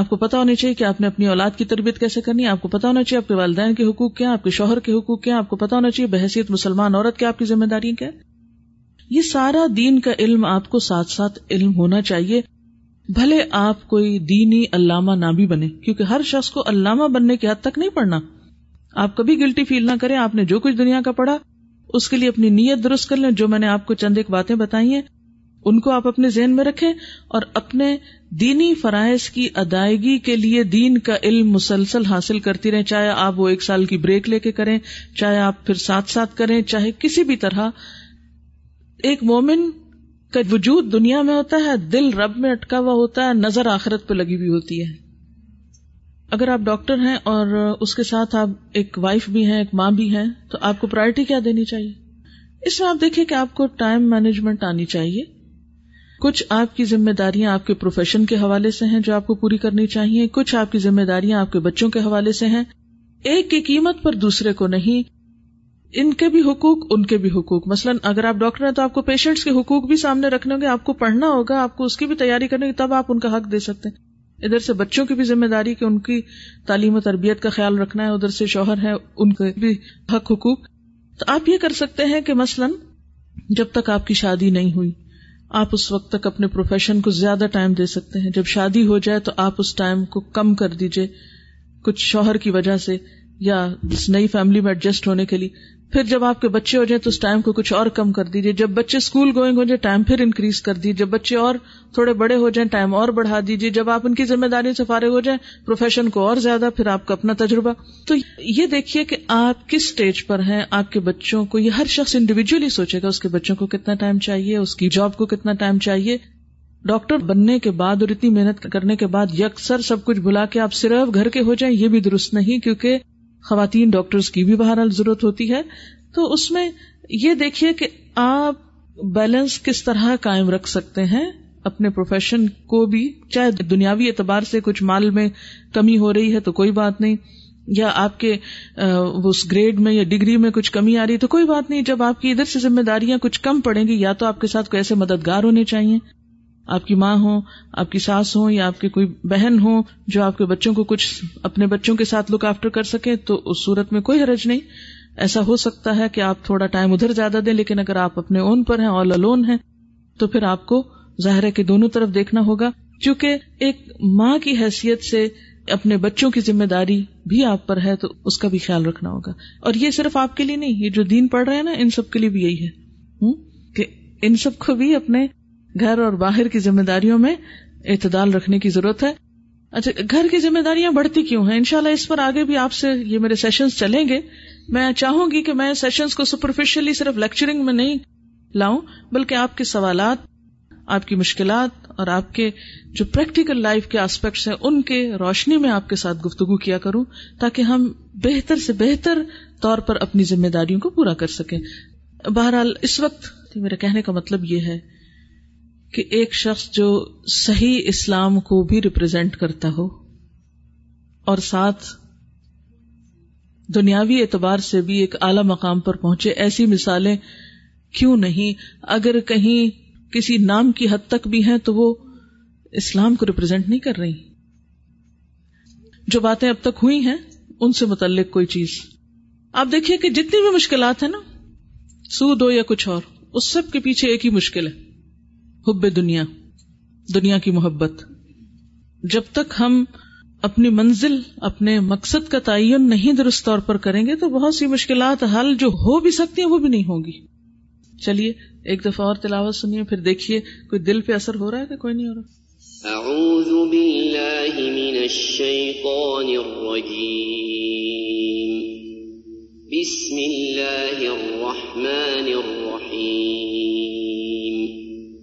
آپ کو پتا ہونا چاہیے کہ آپ نے اپنی اولاد کی تربیت کیسے کرنی ہے، آپ کو پتا ہونا چاہیے آپ کے والدین کے حقوق کیا، آپ کے شوہر کے حقوق کیا، آپ کو پتا ہونا چاہیے بحیثیت مسلمان عورت کیا آپ کی ذمہ داریاں کیا۔ یہ سارا دین کا علم آپ کو ساتھ ساتھ علم ہونا چاہیے، بھلے آپ کوئی دینی علامہ نہ بھی بنے، کیونکہ ہر شخص کو علامہ بننے کی حد تک نہیں پڑھنا۔ آپ کبھی گلٹی فیل نہ کریں، آپ نے جو کچھ دنیا کا پڑھا اس کے لیے اپنی نیت درست کر لیں۔ جو میں نے آپ کو چند ایک باتیں بتائی ہیں ان کو آپ اپنے ذہن میں رکھیں اور اپنے دینی فرائض کی ادائیگی کے لیے دین کا علم مسلسل حاصل کرتی رہیں، چاہے آپ وہ ایک سال کی بریک لے کے کریں، چاہے آپ پھر ساتھ ساتھ کریں، چاہے کسی بھی طرح۔ ایک مومن کا وجود دنیا میں ہوتا ہے، دل رب میں اٹکا ہوا ہوتا ہے، نظر آخرت پہ لگی ہوئی ہوتی ہے۔ اگر آپ ڈاکٹر ہیں اور اس کے ساتھ آپ ایک وائف بھی ہیں، ایک ماں بھی ہیں، تو آپ کو پرائرٹی کیا دینی چاہیے؟ اس میں آپ دیکھیں کہ آپ کو ٹائم مینجمنٹ آنی چاہیے۔ کچھ آپ کی ذمہ داریاں آپ کے پروفیشن کے حوالے سے ہیں جو آپ کو پوری کرنی چاہیے، کچھ آپ کی ذمہ داریاں آپ کے بچوں کے حوالے سے ہیں۔ ایک کی قیمت پر دوسرے کو نہیں، ان کے بھی حقوق ان کے بھی حقوق۔ مثلا اگر آپ ڈاکٹر ہیں تو آپ کو پیشنٹس کے حقوق بھی سامنے رکھنے ہوں گے، آپ کو پڑھنا ہوگا، آپ کو اس کی بھی تیاری کرنی ہوگی، تب آپ ان کا حق دے سکتے ہیں۔ ادھر سے بچوں کی بھی ذمہ داری کہ ان کی تعلیم و تربیت کا خیال رکھنا ہے، ادھر سے شوہر ہے ان کے بھی حق حقوق۔ تو آپ یہ کر سکتے ہیں کہ مثلا جب تک آپ کی شادی نہیں ہوئی آپ اس وقت تک اپنے پروفیشن کو زیادہ ٹائم دے سکتے ہیں، جب شادی ہو جائے تو آپ اس ٹائم کو کم کر دیجئے، کچھ شوہر کی وجہ سے یا اس نئی فیملی میں ایڈجسٹ ہونے کے لیے۔ پھر جب آپ کے بچے ہو جائیں تو اس ٹائم کو کچھ اور کم کر دیجئے، جب بچے اسکول گوئنگ ہو جائے ٹائم پھر انکریز کر دیجئے، جب بچے اور تھوڑے بڑے ہو جائیں ٹائم اور بڑھا دیجئے، جب آپ ان کی ذمہ داریوں سے فارغ ہو جائیں پروفیشن کو اور زیادہ، پھر آپ کا اپنا تجربہ۔ تو یہ دیکھیے کہ آپ کس سٹیج پر ہیں، آپ کے بچوں کو، یہ ہر شخص انڈیویجولی سوچے گا اس کے بچوں کو کتنا ٹائم چاہیے، اس کی جاب کو کتنا ٹائم چاہیے۔ ڈاکٹر بننے کے بعد اور اتنی محنت کرنے کے بعد یکسر سب کچھ بھلا کے آپ صرف گھر کے ہو جائیں، یہ بھی درست نہیں، کیونکہ خواتین ڈاکٹرز کی بھی بہرحال ضرورت ہوتی ہے۔ تو اس میں یہ دیکھیے کہ آپ بیلنس کس طرح قائم رکھ سکتے ہیں اپنے پروفیشن کو بھی، چاہے دنیاوی اعتبار سے کچھ مال میں کمی ہو رہی ہے تو کوئی بات نہیں، یا آپ کے اس گریڈ میں یا ڈگری میں کچھ کمی آ رہی ہے تو کوئی بات نہیں۔ جب آپ کی ادھر سے ذمہ داریاں کچھ کم پڑیں گی، یا تو آپ کے ساتھ کوئی ایسے مددگار ہونے چاہیے، آپ کی ماں ہوں، آپ کی ساس ہوں، یا آپ کی کوئی بہن ہوں جو آپ کے بچوں کو کچھ اپنے بچوں کے ساتھ لک آفٹر کر سکے، تو اس صورت میں کوئی حرج نہیں۔ ایسا ہو سکتا ہے کہ آپ تھوڑا ٹائم ادھر زیادہ دیں، لیکن اگر آپ اپنے اون پر ہیں، آل الون ہیں، تو پھر آپ کو ظاہر ہے کہ دونوں طرف دیکھنا ہوگا، چونکہ ایک ماں کی حیثیت سے اپنے بچوں کی ذمہ داری بھی آپ پر ہے، تو اس کا بھی خیال رکھنا ہوگا۔ اور یہ صرف آپ کے لیے نہیں، یہ جو دین پڑھ رہے ہیں نا، ان سب کے لیے بھی یہی ہے کہ ان سب کو بھی اپنے گھر اور باہر کی ذمہ داریوں میں اعتدال رکھنے کی ضرورت ہے۔ اچھا، گھر کی ذمہ داریاں بڑھتی کیوں ہیں؟ انشاءاللہ اس پر آگے بھی آپ سے یہ میرے سیشنز چلیں گے۔ میں چاہوں گی کہ میں سیشنز کو سپرفیشلی صرف لیکچرنگ میں نہیں لاؤں، بلکہ آپ کے سوالات، آپ کی مشکلات اور آپ کے جو پریکٹیکل لائف کے آسپیکٹس ہیں ان کے روشنی میں آپ کے ساتھ گفتگو کیا کروں، تاکہ ہم بہتر سے بہتر طور پر اپنی ذمہ داریوں کو پورا کر سکیں۔ بہرحال اس وقت میرے کہنے کا مطلب یہ ہے کہ ایک شخص جو صحیح اسلام کو بھی ریپرزینٹ کرتا ہو اور ساتھ دنیاوی اعتبار سے بھی ایک اعلی مقام پر پہنچے، ایسی مثالیں کیوں نہیں؟ اگر کہیں کسی نام کی حد تک بھی ہیں تو وہ اسلام کو ریپرزینٹ نہیں کر رہی۔ جو باتیں اب تک ہوئی ہیں ان سے متعلق کوئی چیز آپ دیکھیے کہ جتنی بھی مشکلات ہیں نا، سود ہو یا کچھ اور، اس سب کے پیچھے ایک ہی مشکل ہے، حب دنیا، دنیا کی محبت۔ جب تک ہم اپنی منزل، اپنے مقصد کا تعین نہیں درست طور پر کریں گے تو بہت سی مشکلات حل جو ہو بھی سکتی ہیں وہ بھی نہیں ہوں گی۔ چلیے ایک دفعہ اور تلاوت سنیے، پھر دیکھیے کوئی دل پہ اثر ہو رہا ہے کہ کوئی نہیں ہو رہا۔ اعوذ باللہ من الشیطان الرجیم، بسم اللہ الرحمن الرحیم،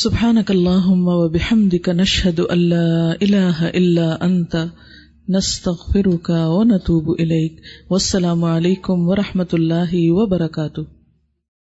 سبحانک اللہم وبحمدک، نشہد ان لا الہ الا انت، نستغفرک ونتوب الیک۔ والسلام علیکم ورحمۃ اللہ وبرکاتہ۔